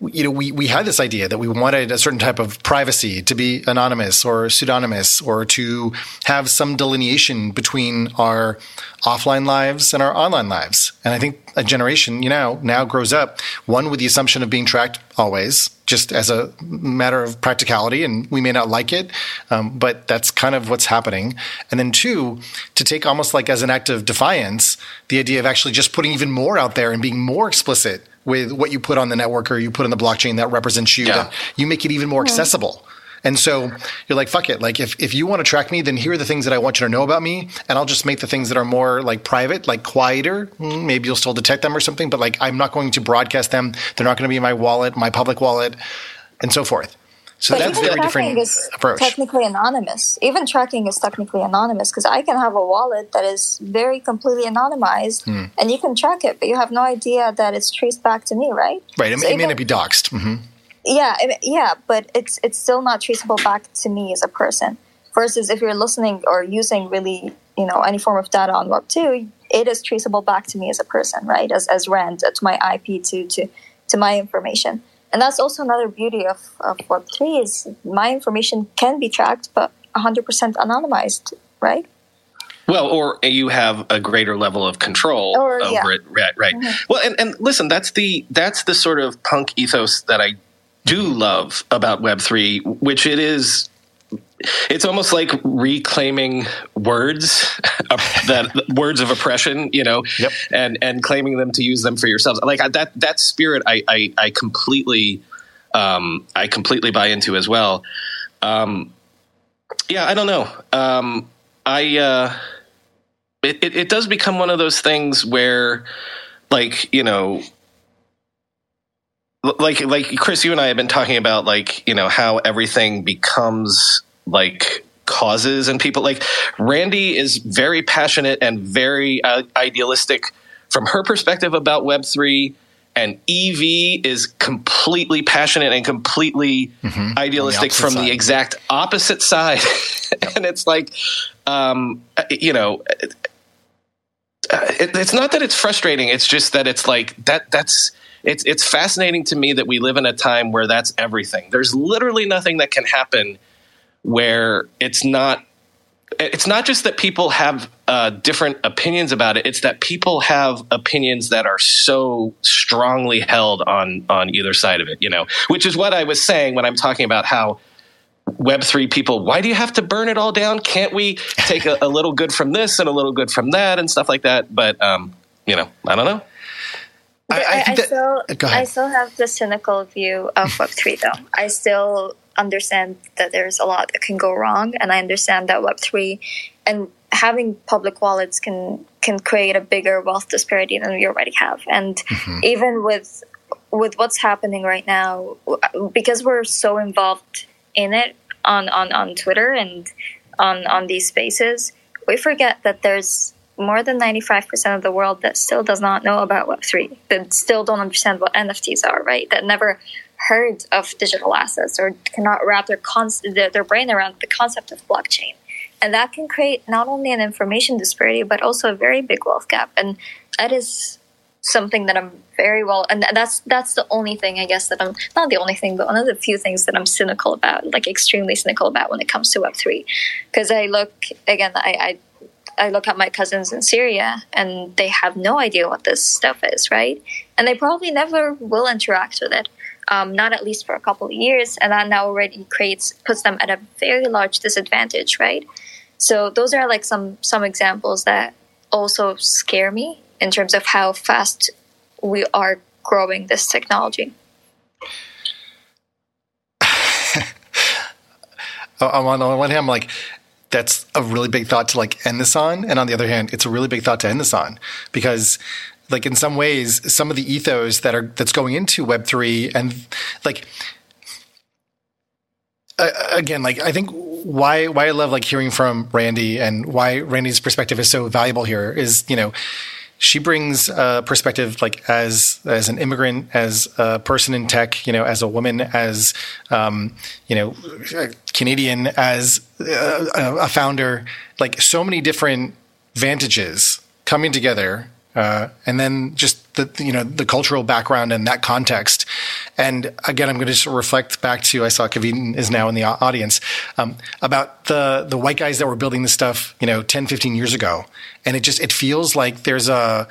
you know, we, we had this idea that we wanted a certain type of privacy to be anonymous or pseudonymous, or to have some delineation between our offline lives and our online lives. And I think a generation, you know, now grows up, one, with the assumption of being tracked always, just as a matter of practicality, and we may not like it, um, but that's kind of what's happening. And then two, to take almost like as an act of defiance, the idea of actually just putting even more out there and being more explicit with what you put on the network or you put on the blockchain that represents you, yeah. that you make it even more yeah. accessible. And so you're like, fuck it. Like, if, if you want to track me, then here are the things that I want you to know about me. And I'll just make the things that are more like private, like quieter. Maybe you'll still detect them or something, but like, I'm not going to broadcast them. They're not going to be in my wallet, my public wallet, and so forth. So but that's a very different is approach. Technically anonymous. Even tracking is technically anonymous, because I can have a wallet that is very completely anonymized, mm. and you can track it, but you have no idea that it's traced back to me, right? Right. It, so it even, may not be doxed. Mm-hmm. Yeah, yeah, but it's it's still not traceable back to me as a person. Versus if you're listening or using really, you know, any form of data on Web two, it is traceable back to me as a person, right? As as Rand, to my I P, to to to my information. And that's also another beauty of, of Web three is my information can be tracked, but one hundred percent anonymized, right? Well, or you have a greater level of control or, over yeah. it, right? Right. Mm-hmm. Well, and, and listen, that's the that's the sort of punk ethos that I do love about Web three, which it is, it's almost like reclaiming words, that words of oppression, you know, yep. and, and claiming them to use them for yourselves. Like that, that spirit I, I, I completely, um, I completely buy into as well. Um, yeah, I don't know. Um, I, uh, it, it, it does become one of those things where, like, you know, Like, like Chris, you and I have been talking about, like, you know, how everything becomes, like, causes and people. Like, Randy is very passionate and very uh, idealistic from her perspective about Web three, and Evie is completely passionate and completely mm-hmm. idealistic the from side. the exact opposite side. Yep. And it's like, um, you know... It, it's not that it's frustrating. It's just that it's like that. That's it's it's fascinating to me that we live in a time where that's everything. There's literally nothing that can happen where it's not. It's not just that people have uh, different opinions about it. It's that people have opinions that are so strongly held on on either side of it. You know, which is what I was saying when I'm talking about how Web three people, why do you have to burn it all down? Can't we take a, a little good from this and a little good from that and stuff like that? But, um, you know, I don't know. I, I, I, that, still, I still have the cynical view of Web three, though. I still understand that there's a lot that can go wrong, and I understand that Web three and having public wallets can, can create a bigger wealth disparity than we already have. And mm-hmm. even with with what's happening right now, because we're so involved in it on, on, on Twitter and on, on these spaces, we forget that there's more than ninety-five percent of the world that still does not know about Web three, that still don't understand what N F Ts are, right? That never heard of digital assets or cannot wrap their, con- their, their brain around the concept of blockchain. And that can create not only an information disparity, but also a very big wealth gap. And that is something that I'm very well, and that's that's the only thing, I guess, that I'm not the only thing, but one of the few things that I'm cynical about, like extremely cynical about when it comes to Web three. Because I look again, I, I I look at my cousins in Syria, and they have no idea what this stuff is, right? And they probably never will interact with it, um, not at least for a couple of years, and that now already creates puts them at a very large disadvantage, right? So those are like some some examples that also scare me in terms of how fast we are growing this technology. On the one hand, I'm like, that's a really big thought to like end this on. And on the other hand, it's a really big thought to end this on, because like in some ways, some of the ethos that are, that's going into Web three and like, Uh, again, like I think why why I love like hearing from Randy and why Randy's perspective is so valuable here is, you know, she brings a perspective like as as an immigrant, as a person in tech, you know, as a woman, as um, you know, Canadian, as a, a founder, like so many different vantages coming together, uh, and then just the you know the cultural background and that context. And again, I'm going to just reflect back to, I saw Kavin is now in the audience, um, about the, the white guys that were building this stuff, you know, ten, fifteen years ago. And it just, it feels like there's a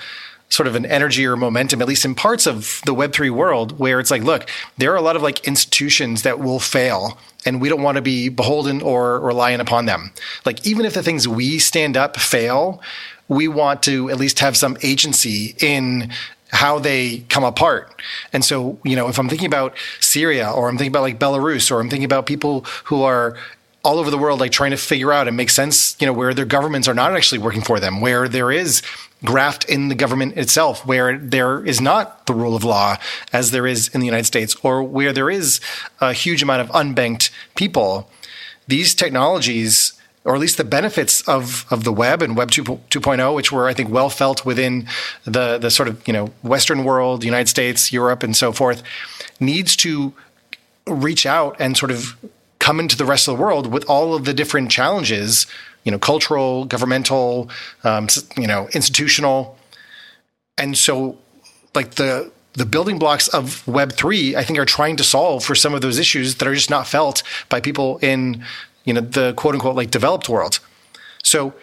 sort of an energy or momentum, at least in parts of the Web three world, where it's like, look, there are a lot of like institutions that will fail and we don't want to be beholden or reliant upon them. Like, even if the things we stand up fail, we want to at least have some agency in how they come apart. And so, you know, if I'm thinking about Syria, or I'm thinking about like Belarus, or I'm thinking about people who are all over the world, like trying to figure out and make sense, you know, where their governments are not actually working for them, where there is graft in the government itself, where there is not the rule of law as there is in the United States, or where there is a huge amount of unbanked people, these technologies, or at least the benefits of, of the web and Web two point oh, which were, I think, well felt within the, the sort of, you know, Western world, United States, Europe, and so forth, needs to reach out and sort of come into the rest of the world with all of the different challenges, you know, cultural, governmental, um, you know, institutional. And so, like, the the building blocks of Web three, I think, are trying to solve for some of those issues that are just not felt by people in, you know, the quote unquote like developed world. So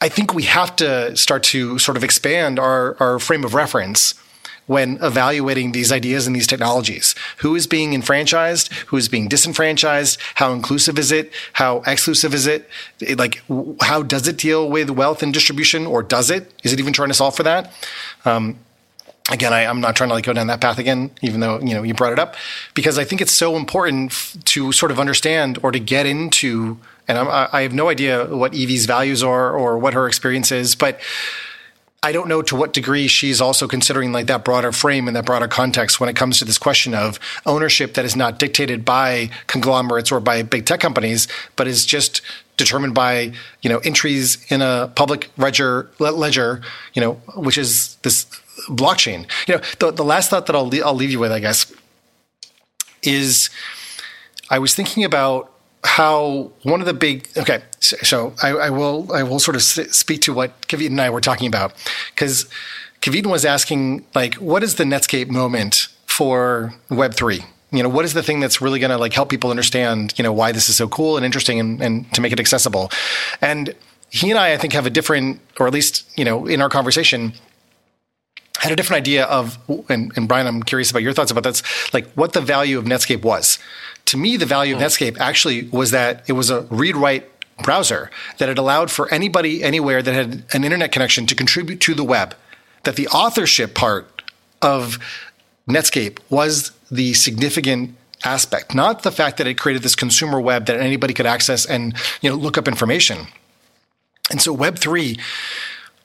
I think we have to start to sort of expand our, our frame of reference when evaluating these ideas and these technologies. Who is being enfranchised? Who is being disenfranchised? How inclusive is it? How exclusive is it? it like, how does it deal with wealth and distribution, or does it? Is it even trying to solve for that? Um, Again, I, I'm not trying to like go down that path again, even though, you know, you brought it up, because I think it's so important f- to sort of understand or to get into. And I'm, I have no idea what Evie's values are or what her experience is, but I don't know to what degree she's also considering like that broader frame and that broader context when it comes to this question of ownership that is not dictated by conglomerates or by big tech companies, but is just determined by, you know, entries in a public ledger, ledger, you know, which is this blockchain. You know, the, the last thought that I'll, I'll leave you with, I guess, is I was thinking about how one of the big, okay, so, so I, I will, I will sort of speak to what Kavit and I were talking about, because Kavit was asking, like, what is the Netscape moment for Web three? You know, what is the thing that's really going to like help people understand, you know, why this is so cool and interesting, and, and to make it accessible? And he and I, I think, have a different, or at least, you know, in our conversation, had a different idea of, and, and Brian, I'm curious about your thoughts about this, like what the value of Netscape was. To me, the value of Netscape actually was that it was a read-write browser, that it allowed for anybody anywhere that had an internet connection to contribute to the web, that the authorship part of Netscape was the significant aspect, not the fact that it created this consumer web that anybody could access and, you know, look up information. And so Web three,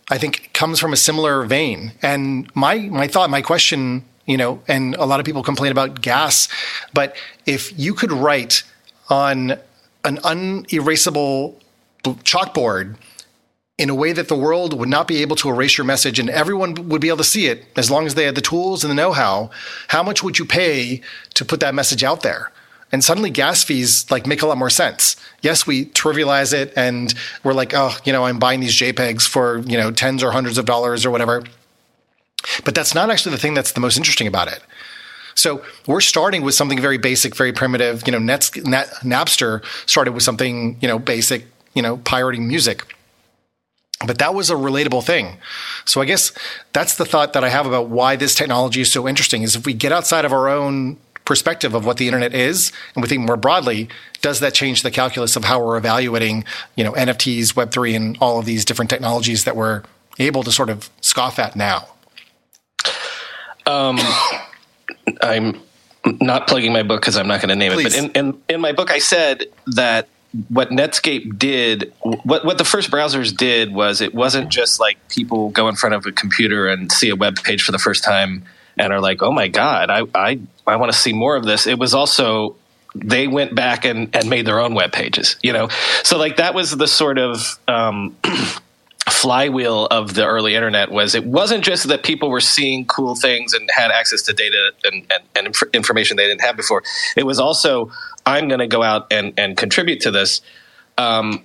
I think, comes from a similar vein. And my my thought, my question, you know, and a lot of people complain about gas, but if you could write on an unerasable chalkboard in a way that the world would not be able to erase your message and everyone would be able to see it as long as they had the tools and the know-how, how much would you pay to put that message out there? And suddenly gas fees like make a lot more sense. Yes, we trivialize it and we're like, oh, you know, I'm buying these JPEGs for, you know, tens or hundreds of dollars or whatever. But that's not actually the thing that's the most interesting about it. So we're starting with something very basic, very primitive. You know, Nets, Nat, Napster started with something, you know, basic, you know, pirating music. But that was a relatable thing. So I guess that's the thought that I have about why this technology is so interesting, is if we get outside of our own perspective of what the internet is, and we think more broadly, does that change the calculus of how we're evaluating, you know, N F Ts, Web three, and all of these different technologies that we're able to sort of scoff at now? Um, I'm not plugging my book because I'm not going to name Please. it, but in, in, in my book, I said that what Netscape did, what, what the first browsers did was, it wasn't just like people go in front of a computer and see a web page for the first time and are like, oh my God, I, I, I want to see more of this. It was also, they went back and, and made their own web pages, you know? So like that was the sort of, um, flywheel of the early internet, was it wasn't just that people were seeing cool things and had access to data and, and, and inf- information they didn't have before. It was also, I'm going to go out and, and contribute to this. Um,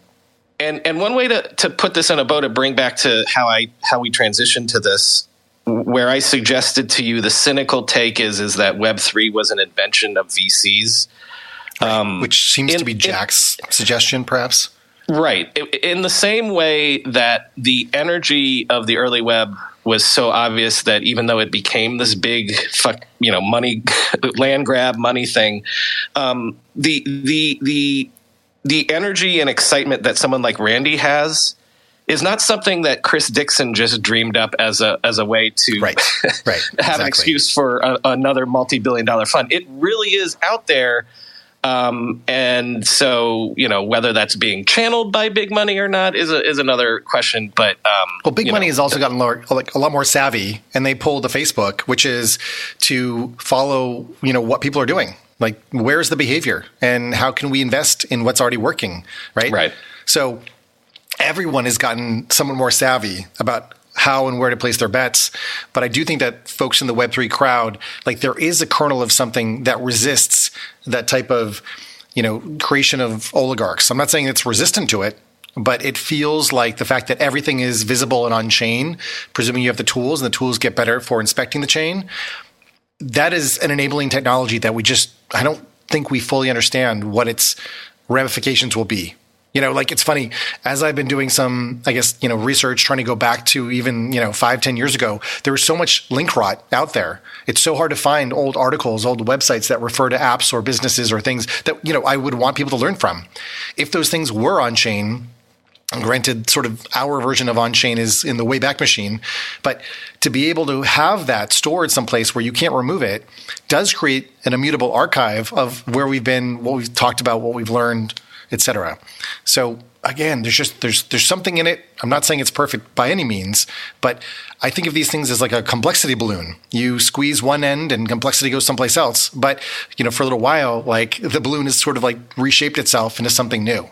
and, and one way to, to put this in a bow, to bring back to how I, how we transitioned to this where I suggested to you the cynical take is is that Web three was an invention of V Cs. Right. Um, Which seems in, to be Jack's in, suggestion, perhaps. Right. In the same way that the energy of the early web was so obvious that even though it became this big, fuck, you know, money, land grab money thing, um, the the the the energy and excitement that someone like Randy has is not something that Chris Dixon just dreamed up as a as a way to right. Right. have exactly. an excuse for a, another multi-billion dollar fund. It really is out there. Um, and so, you know, whether that's being channeled by big money or not is a, is another question. But um, well, big money know, has also gotten lower, like a lot more savvy, and they pulled a Facebook, which is to follow, you know, what people are doing. Like, where's the behavior, and how can we invest in what's already working, right? Right. So everyone has gotten somewhat more savvy about how and where to place their bets. But I do think that folks in the Web three crowd, like, there is a kernel of something that resists that type of, you know, creation of oligarchs. I'm not saying it's resistant to it, but it feels like the fact that everything is visible and on chain, presuming you have the tools and the tools get better for inspecting the chain, that is an enabling technology that we just, I don't think we fully understand what its ramifications will be. You know, like, it's funny, as I've been doing some, I guess, you know, research, trying to go back to even, you know, five, ten years ago, there was so much link rot out there. It's so hard to find old articles, old websites that refer to apps or businesses or things that, you know, I would want people to learn from. If those things were on chain, granted, sort of our version of on chain is in the Wayback Machine, but to be able to have that stored someplace where you can't remove it does create an immutable archive of where we've been, what we've talked about, what we've learned, et cetera. So again, there's just there's there's something in it. I'm not saying it's perfect by any means, but I think of these things as like a complexity balloon. You squeeze one end and complexity goes someplace else. But, you know, for a little while, like, the balloon has sort of like reshaped itself into something new.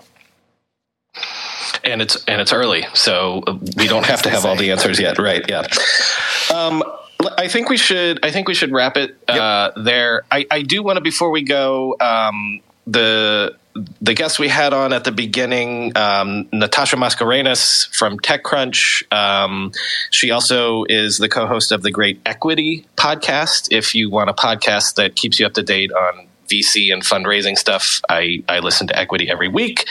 And it's and it's early, so we don't have to have all the answers yet, right? Yeah. Um, I think we should I think we should wrap it uh, yep. there. I, I do want to, before we go, um, the The guest we had on at the beginning, um, Natasha Mascarenhas from TechCrunch, um, she also is the co-host of the Great Equity podcast. If you want a podcast that keeps you up to date on V C and fundraising stuff, I, I listen to Equity every week.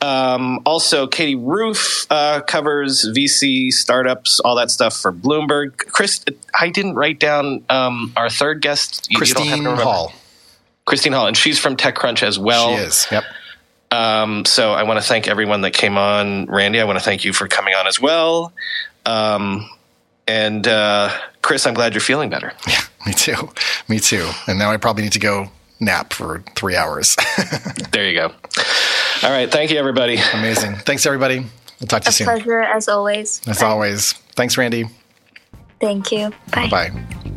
Um, also, Katie Roof uh, covers V C, startups, all that stuff for Bloomberg. Chris, I didn't write down um, our third guest. You, Christine you don't have to Hall. Christine Hall, and she's from TechCrunch as well. She is, yep. Um, so I want to thank everyone that came on. Randy, I want to thank you for coming on as well. Um, and uh, Chris, I'm glad you're feeling better. Yeah, me too. Me too. And now I probably need to go nap for three hours. There you go. All right. Thank you, everybody. Amazing. Thanks, everybody. I'll talk to you soon. A pleasure, as always. As Bye. always. Thanks, Randy. Thank you. Bye. Bye-bye.